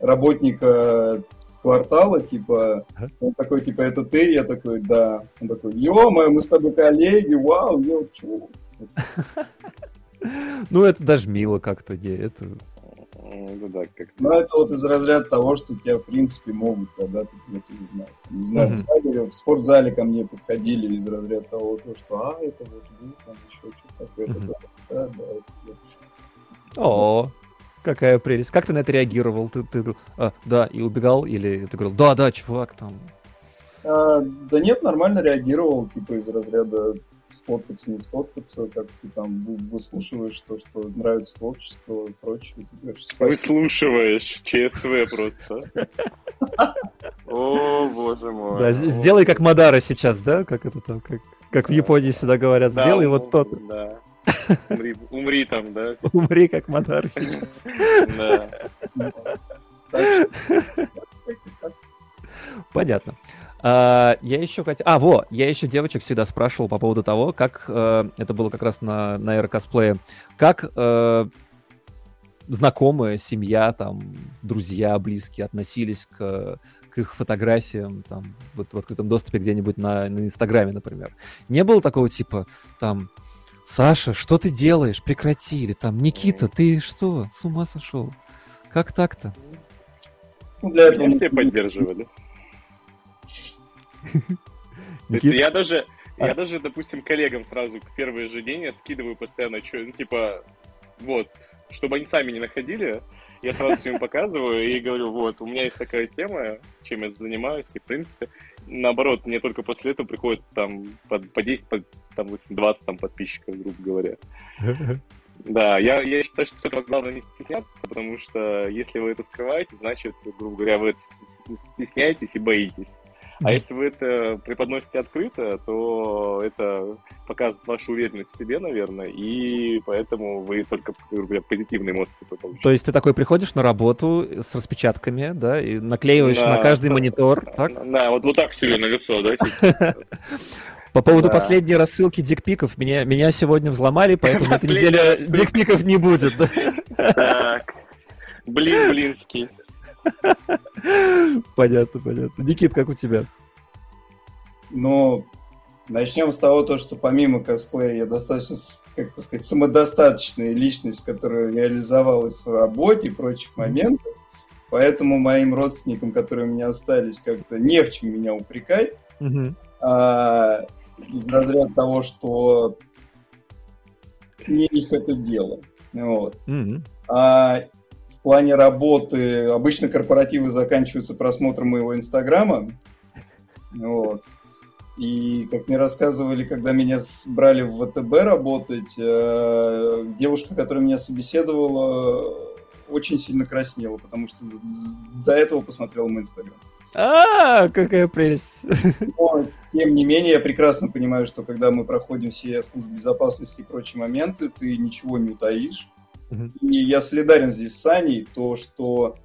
работника квартала, типа, он такой, типа, это ты? Я такой, да. Он такой, ё-моё, мы с тобой коллеги, вау, ё, чё? Ну, это даже мило как-то, не, это... Ну, да, как-то. Ну, это вот из разряда того, что тебя, в принципе, могут, когда ты кто-то не знаешь. Не знаю, mm-hmm. в спортзале ко мне подходили из разряда того, что, а, это вот, ну, там еще что-то такое. Mm-hmm. Да, да, это... О, какая прелесть. Как ты на это реагировал? Ты, ты а, да, и убегал? Или ты говорил, да, да, чувак, там? А, да нет, нормально реагировал, типа, из разряда... сфоткаться, не сфоткаться, как ты там выслушиваешь то, что нравится творчество и прочее. Выслушиваешь, ЧСВ просто. О, боже мой. Сделай как Мадара сейчас, да? Как это там, как в Японии всегда говорят, сделай вот то-то. Умри там, да? Умри как Мадара сейчас. Да. Понятно. А, я еще хотел... А, во, я еще девочек всегда спрашивал по поводу того, как... Э, это было как раз на, на эрокосплее. Как э, знакомые, семья, там, друзья, близкие относились к, к их фотографиям, там, вот в открытом доступе где-нибудь на, на Инстаграме, например. Не было такого типа, там, Саша, что ты делаешь? Прекрати. Или там, Никита, ты что, с ума сошел? Как так-то? Для этого меня все поддерживали. То есть я даже, я даже, допустим, коллегам сразу в первое же день я скидываю постоянно, что, ну, типа, вот, чтобы они сами не находили, я сразу всем показываю и говорю, вот, у меня есть такая тема, чем я занимаюсь, и, в принципе, наоборот, мне только после этого приходит там по десять, по, там, двадцать там, подписчиков, грубо говоря. Да, я, я считаю, что этого главное не стесняться, потому что если вы это скрываете, значит, грубо говоря, вы это стесняетесь и боитесь. А если вы это преподносите открыто, то это показывает вашу уверенность в себе, наверное, и поэтому вы только, грубо говоря, позитивные эмоции получите. То есть ты такой приходишь на работу с распечатками, да, и наклеиваешь да, на каждый монитор, да, так? Да, вот, вот так себе на лицо, да? По поводу да. последней рассылки дикпиков, меня, меня сегодня взломали, поэтому эта неделя дикпиков не будет. Так, блин, блинский. Понятно, понятно. Никит, как у тебя? Ну, начнем с того, то, что помимо косплея я достаточно, как так сказать, самодостаточная личность, которая реализовалась в работе и прочих моментах, поэтому моим родственникам, которые у меня остались, как-то не в чем меня упрекать. Угу. А, из разряда того, что не их это дело. Вот. Угу. А, в плане работы обычно корпоративы заканчиваются просмотром моего Инстаграма. Вот. И, как мне рассказывали, когда меня брали в ВТБ работать, э, девушка, которая меня собеседовала, очень сильно краснела, потому что до этого посмотрела мой Инстаграм. А, какая прелесть! Но, тем не менее, я прекрасно понимаю, что когда мы проходим все службы безопасности и прочие моменты, ты ничего не утаишь. И я солидарен здесь с Саней, то, что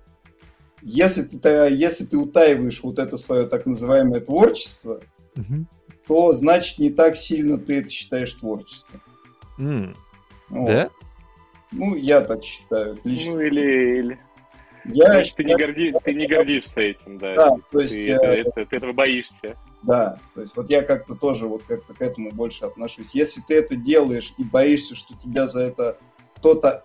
если ты, если ты утаиваешь вот это свое так называемое творчество, uh-huh. то, значит, не так сильно ты это считаешь творчеством. Mm. Вот. Да? Ну, я так считаю. Лично. Ну, или... или... Я, значит, я... Ты, не горди... ты не гордишься этим, да? Да, то есть... Ты, я... это, ты этого боишься. Да, то есть вот я как-то тоже вот как-то к этому больше отношусь. Если ты это делаешь и боишься, что тебя за это кто-то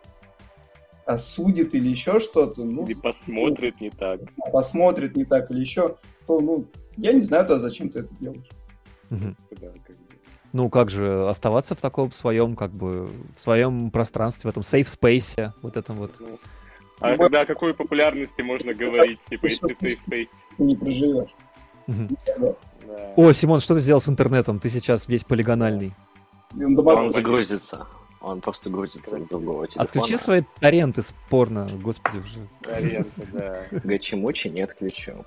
осудит или еще что-то, ну... Или посмотрит ну, не так. Посмотрит не так или еще, то, ну, я не знаю, то зачем ты это делаешь. Угу. Да, как бы. Ну, как же оставаться в таком своем, как бы, в своем пространстве, в этом сейф-спейсе, вот этом вот. Ну, а ну, тогда мы... о какой популярности можно говорить, типа, если ты в сейф-спейсе? Ты не проживешь. Угу. Да. О, Симон, что ты сделал с интернетом? Ты сейчас весь полигональный. Он загрузится. Он просто грузится с другого телефона. Отключи свои торренты с порно, господи, уже. Торренты, да. Гачи-мучи не отключу.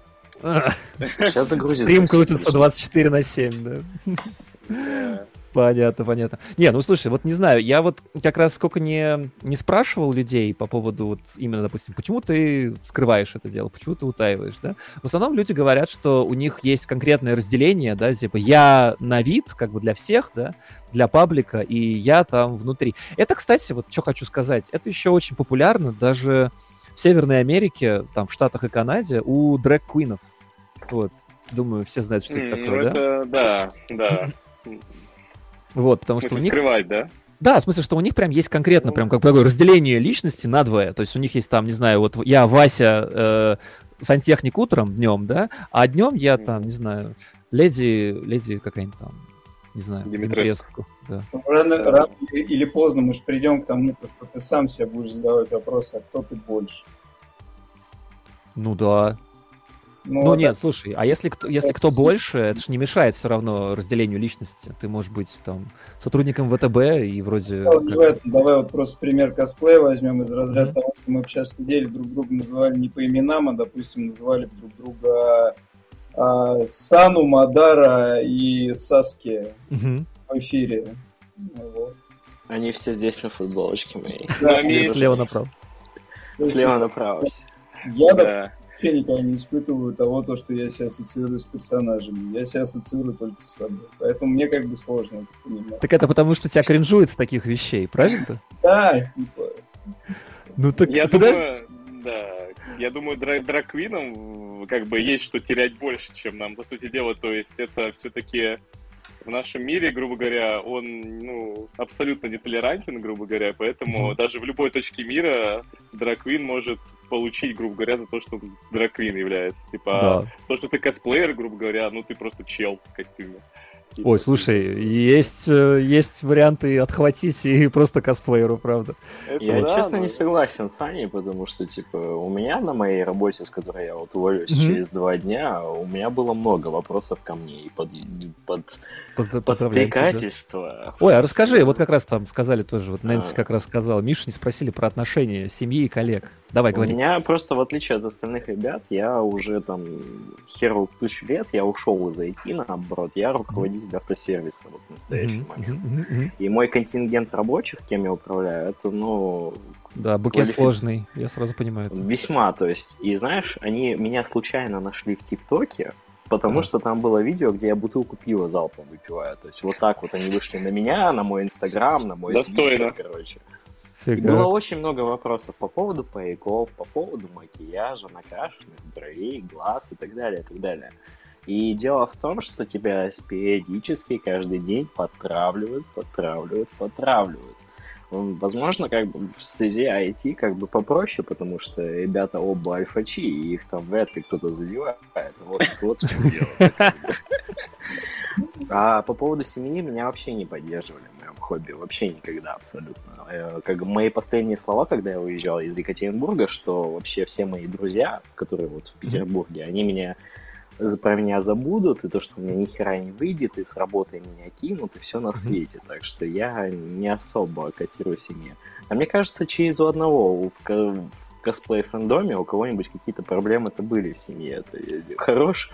Сейчас загрузится. Стрим крутится двадцать четыре на семь, да. Понятно, понятно. Не, ну слушай, вот не знаю, я вот как раз сколько не, не спрашивал людей по поводу вот именно, допустим, почему ты скрываешь это дело, почему ты утаиваешь, да? В основном люди говорят, что у них есть конкретное разделение, да, типа я на вид, как бы для всех, да, для паблика, и я там внутри. Это, кстати, вот что хочу сказать, это еще очень популярно даже в Северной Америке, там, в Штатах и Канаде у дрэк-квинов. Вот, думаю, все знают, что mm, это такое, это, да? Да, да. Вот, потому что у них... скрывать, да? Да, в смысле, что у них прям есть конкретно, ну... прям как бы такое разделение личности надвое. То есть у них есть там, не знаю, вот я Вася, э, сантехник утром, днем, да, а днем я там, не знаю, леди, леди какая-нибудь там, не знаю, Димитреску. Да. Рано, рано или поздно мы же придем к тому, что ты сам себе будешь задавать вопрос, а кто ты больше? Ну да. Ну, ну вот нет, это... слушай, а если кто, если кто больше, это же не мешает все равно разделению личности. Ты можешь быть там сотрудником ВТБ и вроде... Ну, давай, давай вот просто пример косплея возьмем из разряда mm-hmm. того, что мы сейчас сидели, друг друга называли не по именам, а, допустим, называли друг друга а, Сану, Мадара и Саске mm-hmm. в эфире. Вот. Они все здесь на футболочке моей. Да, слева направо. Слева направо все. Я, да. вообще никогда не испытываю того, то, что я себя ассоциирую с персонажами. Я себя ассоциирую только с собой. Поэтому мне как бы сложно это понимать. Так это потому, что тебя кринжует с таких вещей, правильно? Да, типа. Ну так я думаю, да. Я думаю, драг-квинам как бы есть что терять больше, чем нам, по сути дела. То есть это все-таки в нашем мире, грубо говоря, он, ну, абсолютно нетолерантен, грубо говоря, поэтому mm-hmm. даже в любой точке мира драг-квин может получить, грубо говоря, за то, что он драг-квин является. Типа, да. То, что ты косплеер, грубо говоря, ну, ты просто чел в костюме. Ой, слушай, есть, есть варианты отхватить и просто косплееру, правда. Это я, да, честно, но... не согласен с Аней, потому что, типа, у меня на моей работе, с которой я вот уволюсь mm-hmm. через два дня, у меня было много вопросов ко мне и под, под, под, подстрекательство. Да? Ой, а расскажи, вот как раз там сказали тоже, вот Нэнси а. как раз сказала, Мишу не спросили про отношения семьи и коллег. Давай, говори. У меня просто, в отличие от остальных ребят, я уже там херу тысячу лет, я ушел из ай ти, наоборот, я руководитель автосервиса вот в настоящий mm-hmm. момент. Mm-hmm. И мой контингент рабочих, кем я управляю, это, ну... Да, букет квалифици... сложный, я сразу понимаю. Это. Весьма, то есть. И знаешь, они меня случайно нашли в ТикТоке, потому mm-hmm. что там было видео, где я бутылку пива залпом выпиваю. То есть вот так вот они вышли на меня, на мой Инстаграм, на мой Твиттер, короче. Фига. Было очень много вопросов по поводу париков, по поводу макияжа, накрашенных бровей, глаз и так далее, и так далее. И дело в том, что тебя периодически каждый день подтравливают, подтравливают, подтравливают. Возможно, как бы в стезе ай ти как бы попроще, потому что ребята оба альфачи, и их там вряд ли кто-то задевает. Вот, вот в чем дело. А по поводу семьи меня вообще не поддерживали в моем хобби, вообще никогда абсолютно. Как мои последние слова, когда я уезжал из Екатеринбурга, что вообще все мои друзья, которые вот в Петербурге, они меня... про меня забудут, и то, что у меня ни хера не выйдет, и с работы меня кинут, и все на свете. Так что я не особо котирую семье. А мне кажется, через у одного в косплей-фэндоме у кого-нибудь какие-то проблемы-то были в семье. Это хорош...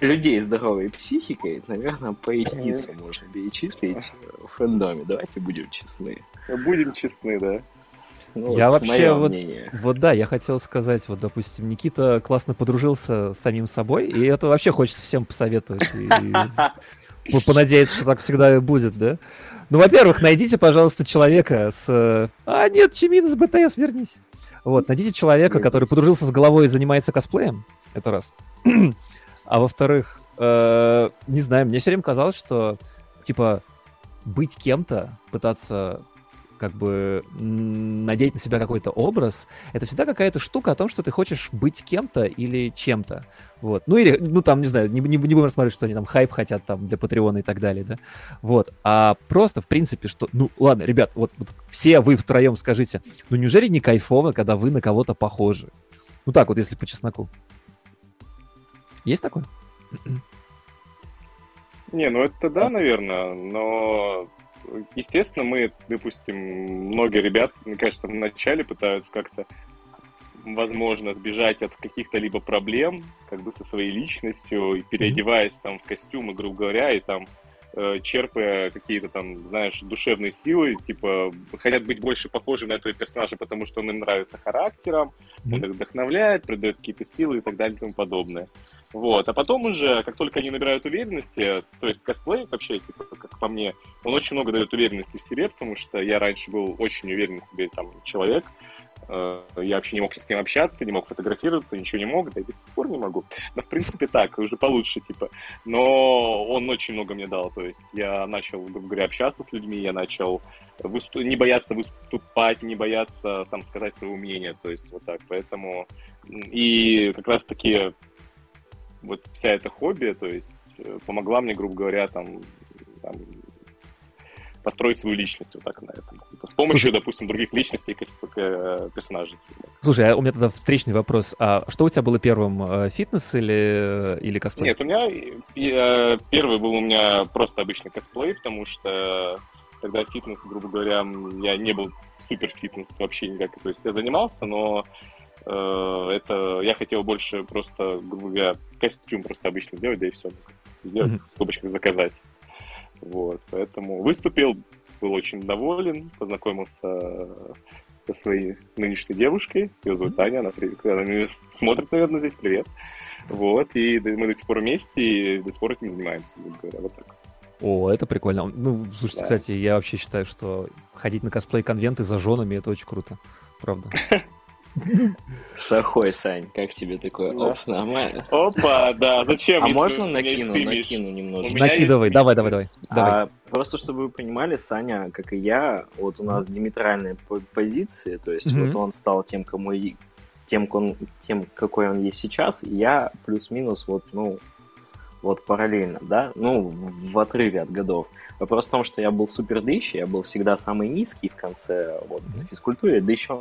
Людей с здоровой психикой, наверное, по единицам можно перечислить в фэндоме. Давайте будем честны. Будем честны, да. Ну, я вот, вообще, вот, вот да, я хотел сказать, вот, допустим, Никита классно подружился с самим собой, и это вообще хочется всем посоветовать. И понадеяться, что так всегда и будет, да? Ну, во-первых, найдите, пожалуйста, человека с... А, нет, Чимин с БТС, вернись. Вот, найдите человека, который подружился с головой и занимается косплеем, это раз. А во-вторых, не знаю, мне все время казалось, что, типа, быть кем-то, пытаться... как бы надеть на себя какой-то образ, это всегда какая-то штука о том, что ты хочешь быть кем-то или чем-то. Вот. Ну или, ну там, не знаю, не, не, не будем рассматривать, что они там хайп хотят там для Патреона и так далее, да. Вот. А просто, в принципе, что... Ну ладно, ребят, вот, вот все вы втроем скажите, ну неужели не кайфово, когда вы на кого-то похожи? Ну так вот, если по чесноку. Есть такое? Не, ну это да, наверное, но... Естественно, мы, допустим, многие ребят, мне кажется, вначале пытаются как-то, возможно, сбежать от каких-то либо проблем, как бы со своей личностью, и переодеваясь там в костюмы, грубо говоря, и там э, черпая какие-то там, знаешь, душевные силы, типа хотят быть больше похожи на этого персонажа, потому что он им нравится характером, он их вдохновляет, придает какие-то силы и так далее и тому подобное. Вот, а потом уже, как только они набирают уверенности, то есть косплей вообще, типа, как по мне, он очень много дает уверенности в себе, потому что я раньше был очень уверенный в себе там человек, я вообще не мог с кем общаться, не мог фотографироваться, ничего не мог, да и до сих пор не могу. Но в принципе так, уже получше, типа. Но он очень много мне дал, то есть я начал, грубо говоря, общаться с людьми, я начал выступ... не бояться выступать, не бояться там сказать свое мнение, то есть вот так, поэтому и как раз таки вот вся эта хобби, то есть помогла мне, грубо говоря, там, там построить свою личность вот так на этом. С помощью, слушай, допустим, других личностей и персонажей. Слушай, а у меня тогда встречный вопрос. А что у тебя было первым? Фитнес или, или косплей? Нет, у меня первый был у меня просто обычный косплей, потому что тогда фитнес, грубо говоря, я не был супер фитнес вообще никак. То есть я занимался, но это я хотел больше просто, грубо говоря, костюм просто обычно делать, да и все. Сделать, в скобочках заказать. Вот, поэтому выступил, был очень доволен, познакомился со своей нынешней девушкой. Ее зовут Таня, она, она меня смотрит, наверное, здесь. Привет. Вот, и мы до сих пор вместе, и до сих пор этим занимаемся. Вот так. О, это прикольно. Ну, слушайте, да. Кстати, я вообще считаю, что ходить на косплей-конвенты за женами — это очень круто. Правда. Сахой, Сань, как тебе такое? Да. Оп, нормально. Опа, да, зачем? А можно накину, накину немножко? Накидывай, давай, давай, давай. А, давай. Просто, чтобы вы понимали, Саня, как и я, вот у нас диаметральные позиции, то есть mm-hmm. вот он стал тем, кому и, тем, кон, тем, какой он есть сейчас, и я плюс-минус вот, ну, вот параллельно, да, ну, в отрыве от годов. Вопрос в том, что я был супер дыщий, я был всегда самый низкий в конце вот, mm-hmm. физкультуры, да еще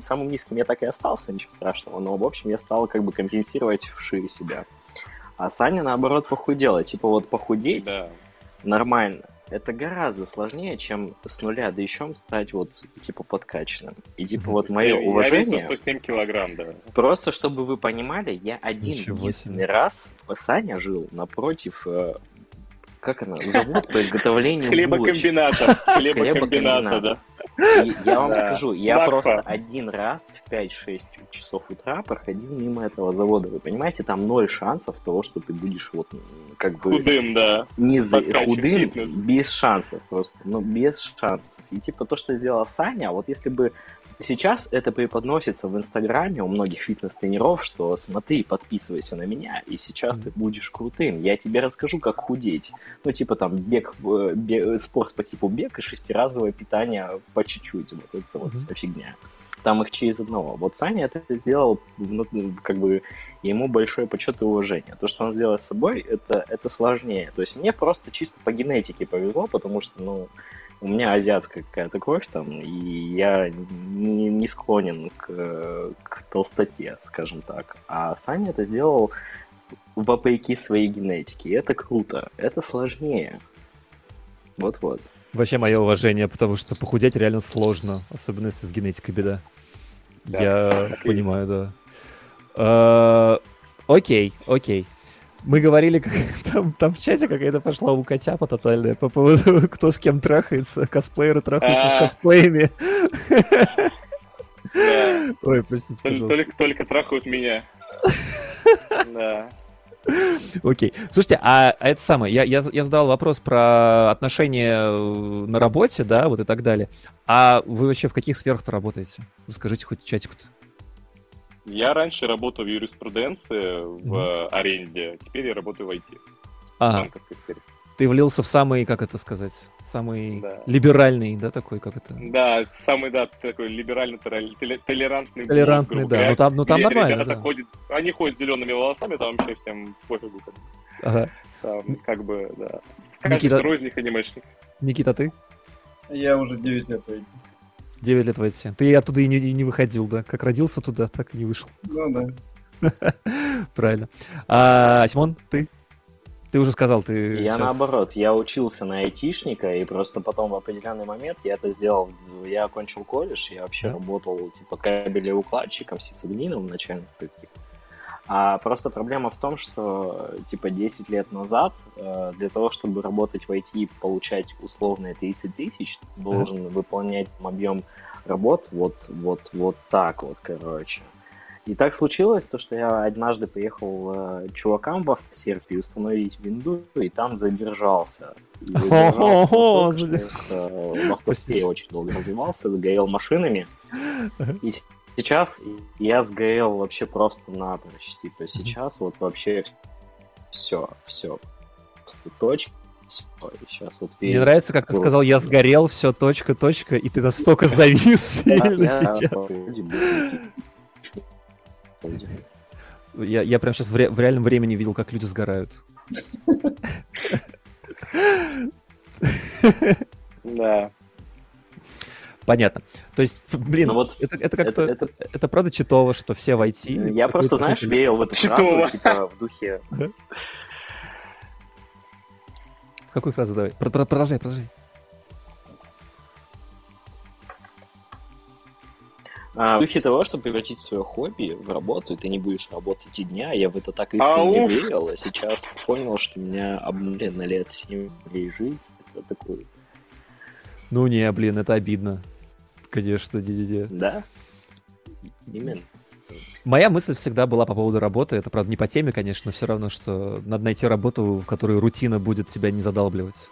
самым низким я так и остался, ничего страшного, но, в общем, я стал как бы компенсировать вшире себя. А Саня, наоборот, похудела. Типа вот похудеть yeah. нормально, это гораздо сложнее, чем с нуля, да еще стать вот, типа, подкачанным. И, типа, mm-hmm. вот мое я, уважение... Я весу сто семь килограмм, да. Просто, чтобы вы понимали, я один единственный раз, Саня жил напротив... Как она? Завод по изготовлению хлебокомбината. Хлебокомбината, да. И я вам да. скажу, я Макфа. Просто один раз в пять-шесть часов утра проходил мимо этого завода. Вы понимаете, там ноль шансов того, что ты будешь вот как бы... Худым, да. Не за... Худым, фитнес. Без шансов просто. Ну, без шансов. И типа то, что сделала Саня, вот если бы... Сейчас это преподносится в Инстаграме у многих фитнес-тренеров, что смотри, подписывайся на меня, и сейчас ты будешь крутым. Я тебе расскажу, как худеть. Ну, типа там бег, бег спорт по типу бег и шестиразовое питание по чуть-чуть. Вот это вот вся фигня. Там их через одного. Вот Саня это сделал, ну, как бы ему большой почет и уважение. То, что он сделал с собой, это, это сложнее. То есть мне просто чисто по генетике повезло, потому что, ну, у меня азиатская какая-то кровь там, и я не, не склонен к, к толстоте, скажем так. А Саня это сделал вопреки своей генетике. И это круто, это сложнее. Вот-вот. Вообще мое уважение, потому что похудеть реально сложно, особенно если с генетикой беда. Да, я отлично. Понимаю, да. А, окей, окей. Мы говорили, как, там, там в чате какая-то пошла укотяпа тотальная по поводу, кто с кем трахается, косплееры трахаются А-а-а. С косплеями. Да. Ой, простите, пожалуйста. Только, только трахают меня. Да. Окей. Слушайте, а, а это самое, я, я, я задал вопрос про отношения на работе, да, вот и так далее. А вы вообще в каких сферах-то работаете? Расскажите хоть в чатику-то. Я раньше работал в юриспруденции, в mm-hmm. аренде, теперь я работаю в ай ти, ага. в банковской сфере. Ты влился в самый, как это сказать, самый да. либеральный, да, такой, как это? Да, самый, да, такой либерально-толерантный. Толерантный, грубо, да, говоря, ну там, ну, там нормально, ребята да. ходят, они ходят с зелеными волосами, там вообще всем пофигу. Ага. Там как бы, да. Каждый второй из них анимешник. Никита, ты? Я уже девять лет в ай ти. девять лет в ай ти. Ты оттуда и не, и не выходил, да? Как родился туда, так и не вышел. Ну да. Правильно. А, Симон, ты? Ты уже сказал, ты... Я сейчас... наоборот. Я учился на айтишника, и просто потом в определенный момент я это сделал. Я окончил колледж, я вообще да? работал типа кабелеукладчиком, сисадмином начальных таких. А просто проблема в том, что типа десять лет назад для того, чтобы работать в ай ти и получать условные тридцать тысяч, ты должен выполнять объем работ вот, вот, вот так вот, короче. И так случилось, то, что я однажды приехал к чувакам в автосервисе установить винду, и там задержался. И задержался настолько, что в автосервисе очень долго развивался, загорел машинами. И сейчас я сгорел вообще просто напрочь. Типа сейчас вот вообще все, все, точка, все. Сейчас вот мне нравится, как ты просто... сказал, я сгорел, все, точка, точка, и ты настолько завис сильно сейчас. Я прям сейчас в реальном времени видел, как люди сгорают. Да. Понятно. То есть, блин, вот это, это как-то... Это, это... это правда читово, что все в ай ти... Я просто, знаешь, верил в эту фразу, типа, в духе... Да? Какую фразу давай? Продолжай, продолжай. А, в духе того, чтобы превратить свое хобби в работу, и ты не будешь работать и дня, я в это так искренне Ау! верил, а сейчас понял, что меня обнули на лет семь моей жизни. Это такое... Ну не, блин, это обидно. Конечно, не-не-не. Да? Именно. Моя мысль всегда была по поводу работы. Это, правда, не по теме, конечно, но все равно, что надо найти работу, в которой рутина будет тебя не задалбливать.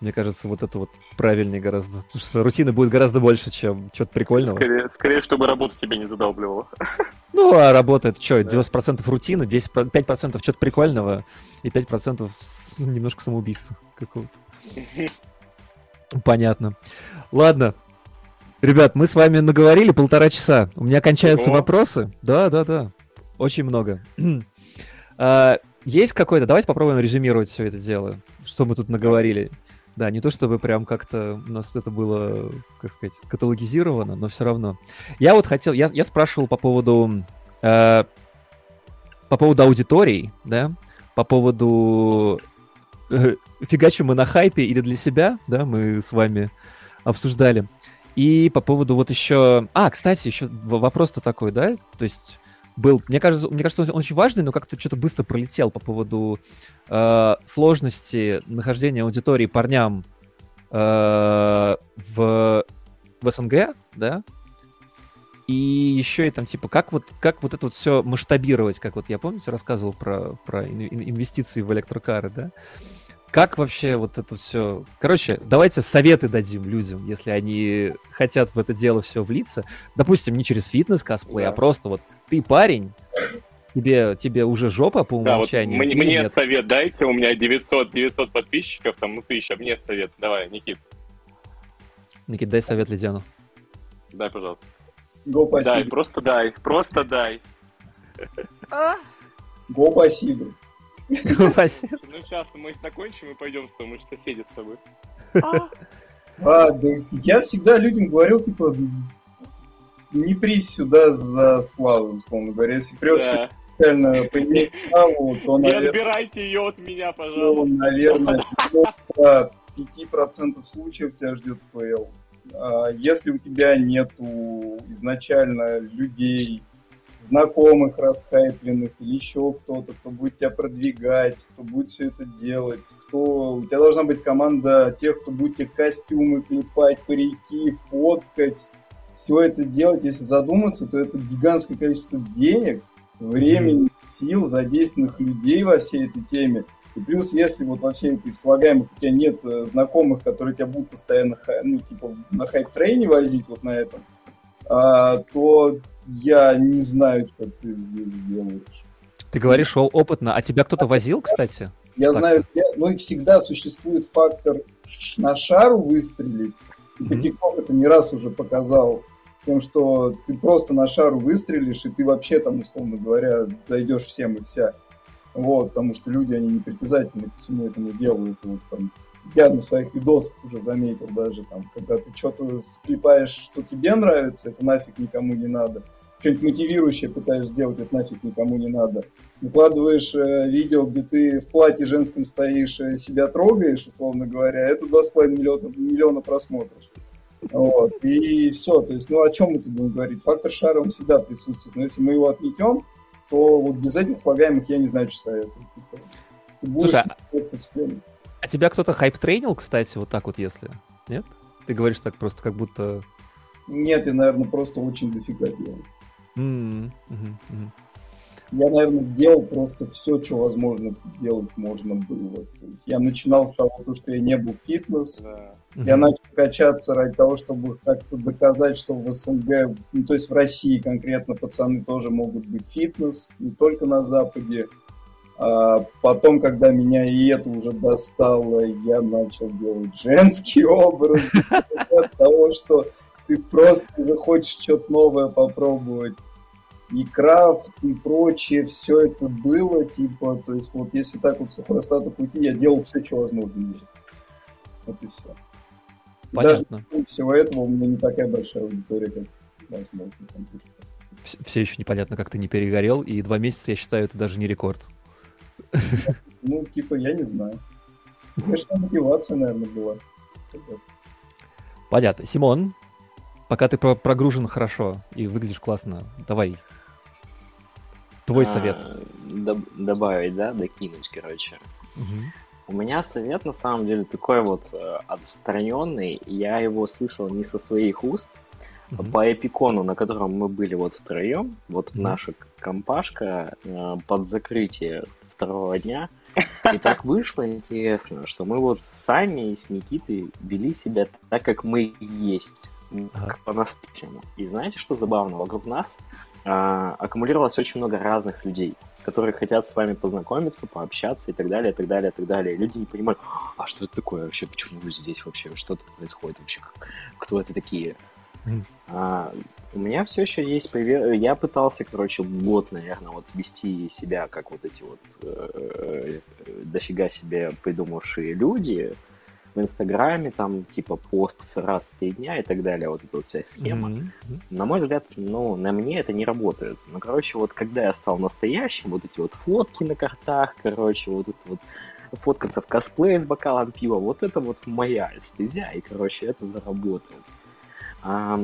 Мне кажется, вот это вот правильнее гораздо. Потому что рутины будет гораздо больше, чем что-то прикольного. Скорее, скорее, чтобы работа тебя не задалбливала. Ну, а работа — это что, девяносто процентов рутины, десять, пять процентов что-то прикольного и пять процентов немножко самоубийства какого-то. Понятно. Ладно. Ребят, мы с вами наговорили полтора часа. У меня кончаются О. вопросы. Да, да, да. Очень много. а, есть какой-то... Давайте попробуем резюмировать все это дело, что мы тут наговорили. Да, не то чтобы прям как-то у нас это было, как сказать, каталогизировано, но все равно. Я вот хотел... Я, я спрашивал по поводу... Э, по поводу аудиторий, да? По поводу... Э, фигачим мы на хайпе или для себя, да? Мы с вами обсуждали. И по поводу вот еще... А, кстати, еще вопрос-то такой, да? То есть был... Мне кажется, мне кажется, он очень важный, но как-то что-то быстро пролетел по поводу э, сложности нахождения аудитории парням э, в, в СНГ, да? И еще и там типа, как вот, как вот это вот все масштабировать, как вот я, помните, рассказывал про, про инвестиции в электрокары, да? Как вообще вот это все... Короче, давайте советы дадим людям, если они хотят в это дело все влиться. Допустим, не через фитнес-косплей, да. а просто вот ты парень, тебе, тебе уже жопа по умолчанию. Да, вот мне мне совет дайте, у меня девятьсот, девятьсот подписчиков, там, ну, тысяча, мне совет. Давай, Никит. Никит, дай совет Лизяну. Дай, пожалуйста. Го по Дай, просто дай, просто дай. Го по Сиду. Ну, сейчас мы закончим и пойдем с тобой, мы же соседи с тобой. А, да я всегда людям говорил, типа, не прись сюда за славу, условно говоря. Если прешься реально поиметь славу, то, наверное... Не отбирайте ее от меня, пожалуйста. Ну, наверное, пятьсот процентов случаев тебя ждет ФЛ. Если у тебя нету изначально людей... знакомых, расхайпленных, или еще кто-то, кто будет тебя продвигать, кто будет все это делать, кто... У тебя должна быть команда тех, кто будет тебе костюмы клепать, парики, фоткать, все это делать. Если задуматься, то это гигантское количество денег, времени, сил, задействованных людей во всей этой теме. И плюс, если вот во всей этой слагаемых у тебя нет знакомых, которые тебя будут постоянно, ну, типа, на хайп-трейне возить вот на этом, то... Я не знаю, что ты здесь делаешь. Ты говоришь опытно. А тебя кто-то возил, кстати? Я так. знаю. Я, ну и всегда существует фактор на шару выстрелить. И mm-hmm. ТикТок это не раз уже показал. Тем, что ты просто на шару выстрелишь, и ты вообще там, условно говоря, зайдешь всем и вся. Вот, потому что люди, они непритязательны к всему этому делу. Это вот там... Я на своих видосах уже заметил даже, там, когда ты что-то склепаешь, что тебе нравится, это нафиг никому не надо. Что-нибудь мотивирующее пытаешься сделать, это нафиг никому не надо. Выкладываешь э, видео, где ты в платье женском стоишь, себя трогаешь, условно говоря, это два с половиной миллиона просмотров. Вот. И все. То есть, ну о чем мы тут будем говорить? Фактор шара он всегда присутствует. Но если мы его отметем, то вот без этих слагаемых я не знаю, что советую. Ты будешь в системе. А тебя кто-то хайп-трейнил, кстати, вот так вот, если? Нет? Ты говоришь так просто, как будто... Нет, я, наверное, просто очень дофига делал. Mm-hmm. Mm-hmm. Я, наверное, делал просто все, что возможно делать можно было. То есть я начинал с того, что я не был в фитнес. Yeah. Mm-hmm. Я начал качаться ради того, чтобы как-то доказать, что в СНГ, ну, то есть в России конкретно пацаны тоже могут быть фитнес, не только на Западе. А потом, когда меня и это уже достало, я начал делать женский образ от того, что ты просто уже хочешь что-то новое попробовать. И крафт, и прочее, все это было, типа, то есть вот если так вот с простаток уйти, я делал все, что возможно. Вот и все. Понятно. Даже всего этого у меня не такая большая аудитория, как возможно. Все еще непонятно, как ты не перегорел, и два месяца, я считаю, это даже не рекорд. Ну, типа, я не знаю. Конечно, мотивация, наверное, была. Понятно. Симон, пока ты прогружен хорошо и выглядишь классно, давай. Твой а, совет. Доб- добавить, да? Докинуть, короче. Угу. У меня совет, на самом деле, такой вот отстраненный. Я его слышал не со своих уст. mm-hmm. по эпикону, на котором мы были вот втроем, вот mm-hmm. наша компашка э, под закрытие второго дня. И так вышло интересно, что мы вот с Аней, с Никитой вели себя так, как мы есть. Так, по-настоящему. И знаете, что забавно? Вокруг нас а, аккумулировалось очень много разных людей, которые хотят с вами познакомиться, пообщаться и так далее, и так далее, и так далее. И люди не понимают, а что это такое вообще? Почему вы здесь вообще? Что тут происходит вообще? Кто это такие? Mm. А, у меня все еще есть... Привер... Я пытался, короче, год, наверное, вот вести себя как вот эти вот э, э, дофига себе придумавшие люди, в Инстаграме, там, типа, пост раз в три дня и так далее, вот эта вот вся схема. Mm-hmm. На мой взгляд, ну, на мне это не работает. Ну, короче, вот когда я стал настоящим, вот эти вот фотки на картах, короче, вот это вот фоткаться в косплее с бокалом пива, вот это вот моя эстезия, и, короче, это заработает. А,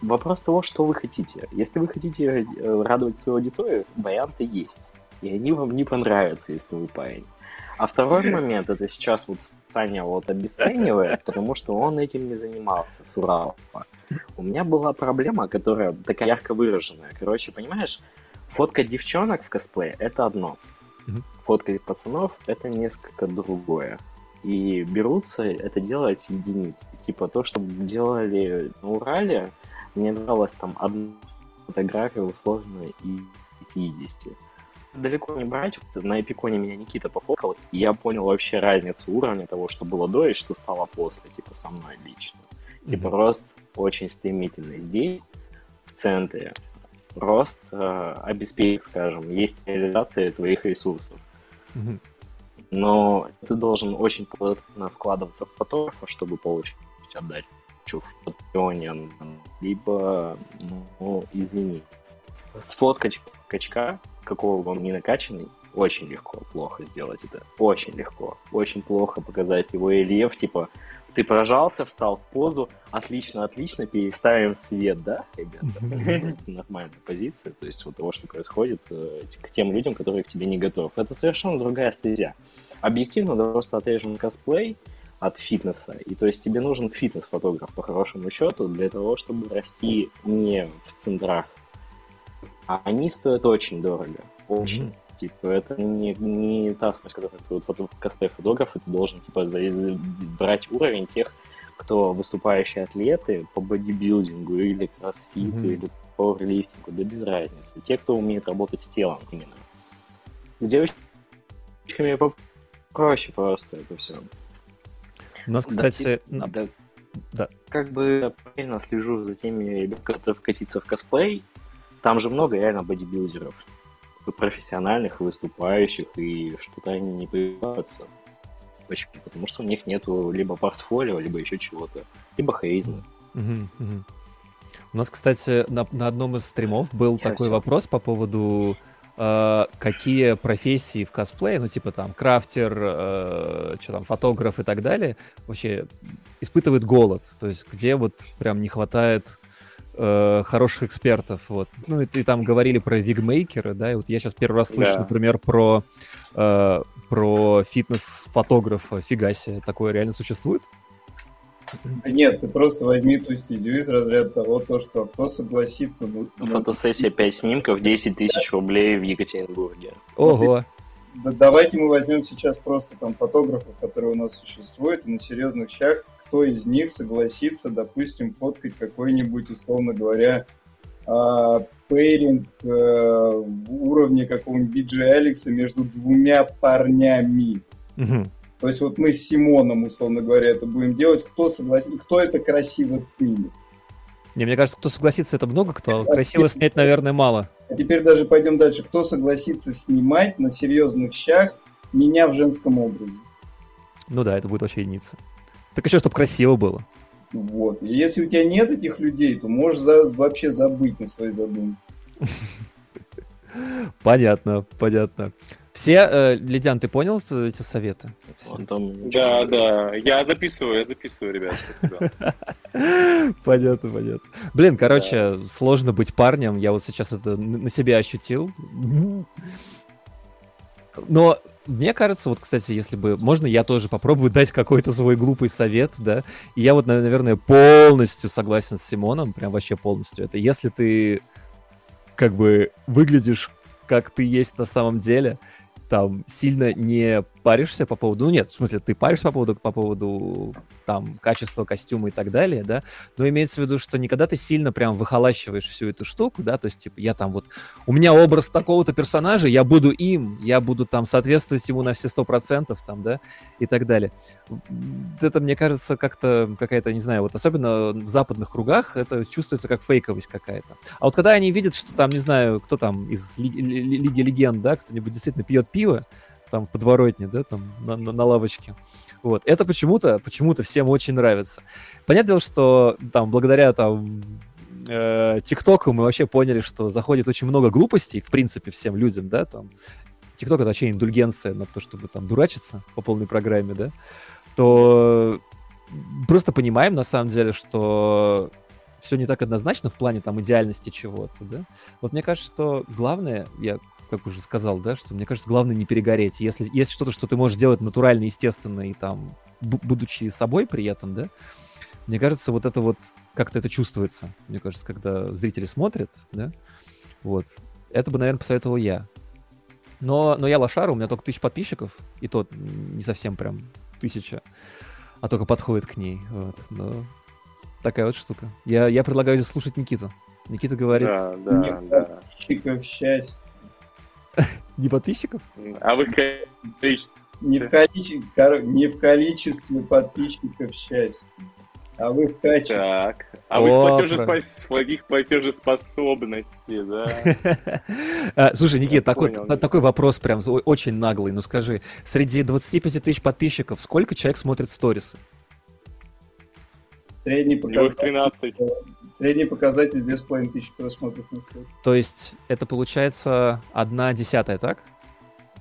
вопрос того, что вы хотите. Если вы хотите радовать свою аудиторию, варианты есть, и они вам не понравятся, если вы парень. А второй момент, это сейчас вот Саня вот обесценивает, потому что он этим не занимался с Урала. У меня была проблема, которая такая ярко выраженная. Короче, понимаешь, фотка девчонок в косплее – это одно. Фотка пацанов – это несколько другое. И берутся это делать единицы. Типа то, что делали на Урале, мне нравилась там одна фотография условно и пятьдесят. Далеко не брать, на эпиконе меня Никита пофоткал, и я понял вообще разницу уровня того, что было до и что стало после, типа со мной лично. Типа mm-hmm. рост очень стремительный. Здесь, в центре, рост э, обеспечит, скажем, есть реализация твоих ресурсов. Mm-hmm. Но ты должен очень плотно вкладываться в фотографа, чтобы получить отдачу в Патреоне, либо, ну, извини, сфоткать качка, какого бы он ни накачанный, очень легко, плохо сделать это. Очень легко. Очень плохо показать его рельеф, типа, ты прожался, встал в позу, отлично, отлично, переставим свет, да, ребята? Нормальная позиция, то есть вот того, что происходит к тем людям, которые к тебе не готовы. Это совершенно другая стезя. Объективно, просто отрежем косплей от фитнеса, и то есть тебе нужен фитнес-фотограф, по хорошему счету, для того, чтобы расти не в центрах. А они стоят очень дорого. Очень. Mm-hmm. Типа, это не, не та смысл, когда ты вот фото, косплей-фотограф, и ты должен, типа, за, брать уровень тех, кто выступающие атлеты по бодибилдингу или кроссфиту, mm-hmm. или пауэрлифтингу, да без разницы. Те, кто умеет работать с телом именно. С девочками попроще просто это все. У нас, кстати... Да, да, да. Как бы я правильно слежу за теми ребятами, которые катятся в косплей. Там же много реально бодибилдеров, профессиональных, выступающих, и что-то они не появляются. Почему? Потому что у них нету либо портфолио, либо еще чего-то, либо харизмы. Mm-hmm, mm-hmm. У нас, кстати, на, на одном из стримов был Я такой все... вопрос по поводу, э, какие профессии в косплее, ну типа там крафтер, э, что там, фотограф и так далее, вообще испытывают голод, то есть где вот прям не хватает... хороших экспертов, вот. Ну, и, и там говорили про вигмейкеры, да, и вот я сейчас первый раз слышу, да. например, про, э, про фитнес-фотографа. Фига себе, такое реально существует? Нет, ты просто возьми ту стезю из разряда того, то, что кто согласится... Ну, фотосессия пять снимков, десять тысяч рублей в Екатеринбурге. Ого! Да, давайте мы возьмем сейчас просто там фотографов, которые у нас существуют, и на серьезных щах кто из них согласится, допустим, фоткать какой-нибудь, условно говоря, пейринг уровня какого-нибудь би джи Алекса между двумя парнями. Угу. То есть вот мы с Симоном, условно говоря, это будем делать. Кто согласится, кто это красиво снимет? Не, мне кажется, кто согласится, это много кто, а вот красиво снять, наверное, мало. А теперь даже пойдем дальше. Кто согласится снимать на серьезных щах меня в женском образе? Ну да, это будет вообще единица. Так еще, чтобы красиво было. Вот. И если у тебя нет этих людей, то можешь за... вообще забыть на свои задумки. Понятно, понятно. Все, э, Лидян, ты понял эти советы? Он там... Да, да, я записываю, я записываю, ребят. Понятно, понятно. Блин, короче, да. Сложно быть парнем, я вот сейчас это на себе ощутил. Но Мне кажется, вот, кстати, если бы... Можно я тоже попробую дать какой-то свой глупый совет, да? И я вот, наверное, полностью согласен с Симоном, прям вообще полностью. Это если ты как бы выглядишь, как ты есть на самом деле, там, сильно не паришься по поводу... Ну, нет, в смысле, ты паришься по поводу, по поводу там, качества костюма и так далее, да? Но имеется в виду, что никогда ты сильно прям выхолащиваешь всю эту штуку, да? То есть, типа, я там вот... У меня образ такого-то персонажа, я буду им, я буду там соответствовать ему на все сто процентов, там, да? И так далее. Это, мне кажется, как-то какая-то, не знаю, вот особенно в западных кругах это чувствуется как фейковость какая-то. А вот когда они видят, что там, не знаю, кто там из Лиги, Лиги Легенд, да? Кто-нибудь действительно пьет пиво, там в подворотне, да, там на, на, на лавочке. Вот. Это почему-то, почему-то всем очень нравится. Понятное дело, что там благодаря там ТикТоку мы вообще поняли, что заходит очень много глупостей, в принципе, всем людям, да, там. ТикТок — это вообще индульгенция на то, чтобы там дурачиться по полной программе, да. То просто понимаем, на самом деле, что все не так однозначно в плане там идеальности чего-то, да. Вот мне кажется, что главное, я как уже сказал, да, что, мне кажется, главное не перегореть. Если есть что-то, что ты можешь делать натурально, естественно, и там, б- будучи собой при этом, да, мне кажется, вот это вот, как-то это чувствуется, мне кажется, когда зрители смотрят, да, вот. Это бы, наверное, посоветовал я. Но, но я лошара, у меня только тысяча подписчиков, и то не совсем прям тысяча, а только подходит к ней, вот. Но такая вот штука. Я, я предлагаю слушать Никиту. Никита говорит... Да, да, да. Не подписчиков, счастье. Не подписчиков? А вы количество. Не в количестве, не в количестве подписчиков счастье. А вы в качестве. Так. А вы в платежеспос... платежеспособности, да. Слушай, Никита, такой, понял, такой вопрос прям очень наглый. Ну скажи, среди двадцать пять тысяч подписчиков сколько человек смотрит сторисы? Средний показатель. Средний показатель две тысячи пятьсот просмотров на стрим. То есть это получается одна десятая, так?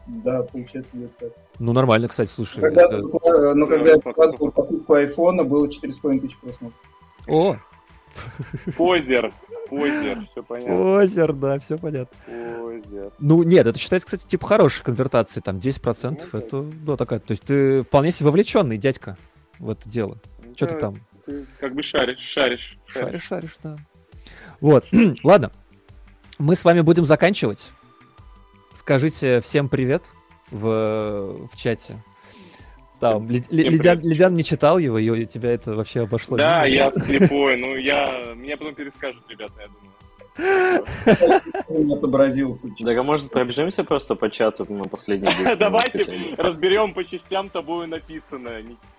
Да, получается где-то так. Ну нормально, кстати, слушай. Когда это... я, ну, когда я вкладывал покупку айфона, было четыре тысячи пятьсот просмотров. О! Позер, позер, все понятно. Позер, да, все понятно. Позер. Ну нет, это считается, кстати, типа хорошей конвертации, там десять процентов, ну, это, да, такая. То есть ты вполне себе вовлеченный дядька в это дело. Да. Что ты там? Ты как бы шаришь, шаришь. Шаришь, шаришь, шаришь, да. Вот, ладно. Мы с вами будем заканчивать. Скажите всем привет в, в чате. Там, Лид, Лидян, Лидян не читал его, и тебя это вообще обошло. Да, не, я нет? слепой, ну я... Меня потом перескажут, ребята, я думаю. Отобразился. Так, а может пробежимся просто по чату на последний день? Давайте разберем по частям тобою написанное, Никита.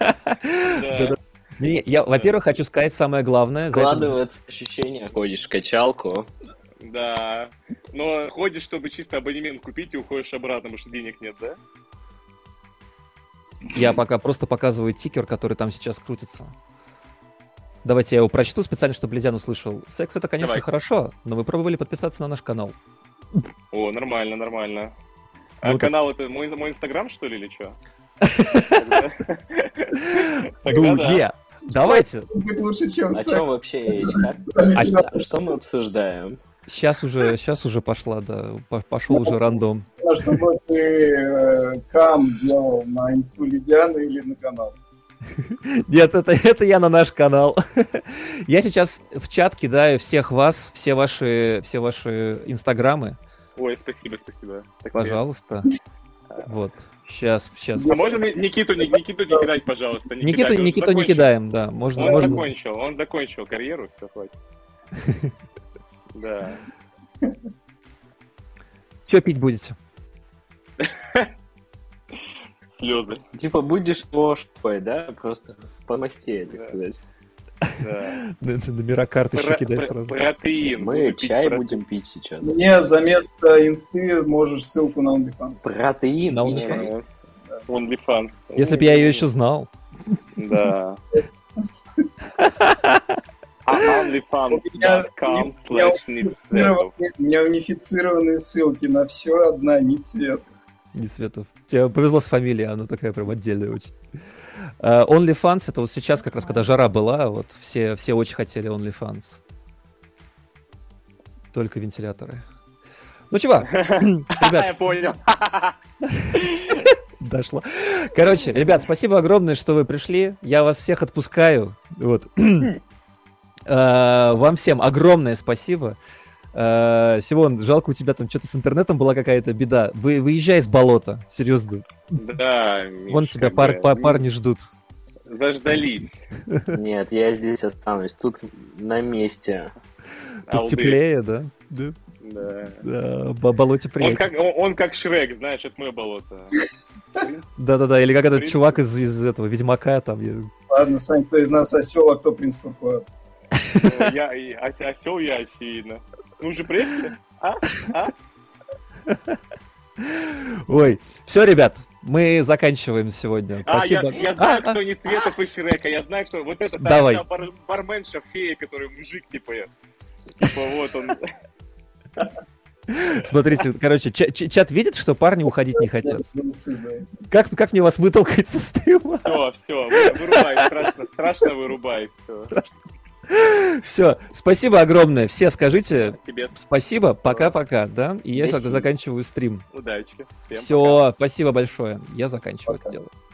Да. Не, я, во-первых, хочу сказать самое главное. Складывается это... ощущение, ходишь в качалку. Да, но ходишь, чтобы чисто абонемент купить и уходишь обратно, потому что денег нет, да? Я пока просто показываю тикер, который там сейчас крутится. Давайте я его прочту специально, чтобы Лизян услышал. Секс — это, конечно, Давай. хорошо, но вы пробовали подписаться на наш канал? О, нормально, нормально. А вот канал — это мой, мой Инстаграм, что ли, или что? Думаю, давайте. О чем вообще речь? Что мы обсуждаем? Сейчас уже, сейчас уже пошла, да, пошел уже рандом. Чтобы ты кам делал на инсту Лидиана или на канал? Нет, это, это я на наш канал. Я сейчас в чат кидаю всех вас, все ваши, все ваши инстаграмы. Ой, спасибо, спасибо. Пожалуйста. Вот. Сейчас, сейчас. А можно Никиту, Никиту не кидать, пожалуйста? Не Никиту, кидать, Никиту не кидаем, да. Можно, он, можно... Закончил, он закончил карьеру, все, хватит. Да. Че пить будете? Слезы. Типа будешь ложкой, да? Просто по масте, так сказать. Да. Номера карточки кидай сразу. Протеин. Мы чай будем пить сейчас. Мне за место инсты можешь ссылку на OnlyFans. Протеин на OnlyFans? OnlyFans. Если бы я ее еще знал. Да. OnlyFans.com slash Ницветов. У меня унифицированные ссылки на все одна Ницветов. Ницветов. Тебе повезло с фамилией, она такая прям отдельная очень. Uh, OnlyFans — это вот сейчас, как раз когда жара была, вот все, все очень хотели OnlyFans. Только вентиляторы. Ну, чего? Я понял. Дошло. Короче, ребят, спасибо огромное, что вы пришли. Я вас всех отпускаю. Вот. Вам всем огромное спасибо. Симон, жалко, у тебя там что-то с интернетом была какая-то беда. Вы, выезжай из болота, серьезно. Да, Миш, вон тебя пар, пар, парни ждут. Заждались. Нет, я здесь останусь. Тут на месте. Тут Алды. Теплее, да? Да. Да. Да, болоте приятно. Он, он как Шрек, знаешь, это мое болото. Да-да-да, или как этот чувак из, из этого Ведьмака там. Ладно, Сань, кто из нас осел, а кто принц Фуфло? Я осел, я очевидно. Ну же приехали? А? А? Ой, все, ребят, мы заканчиваем сегодня. А, я, я знаю, а, кто а, Ницветов а, и Шрека, я знаю, кто вот это та, та бар, барменша фея, который мужик, типа, типа вот он. Смотрите, короче, ч- ч- чат видит, что парни уходить не хотят. Как, как мне вас вытолкать со стрима? Все, все, вырубай, страшно, страшно вырубай, все. Страшно. Все, спасибо огромное. Все скажите тебе спасибо, пока-пока, да? И я спасибо. Сейчас заканчиваю стрим. Удачи. Всем все, пока. Спасибо большое. Я заканчиваю пока. Это дело.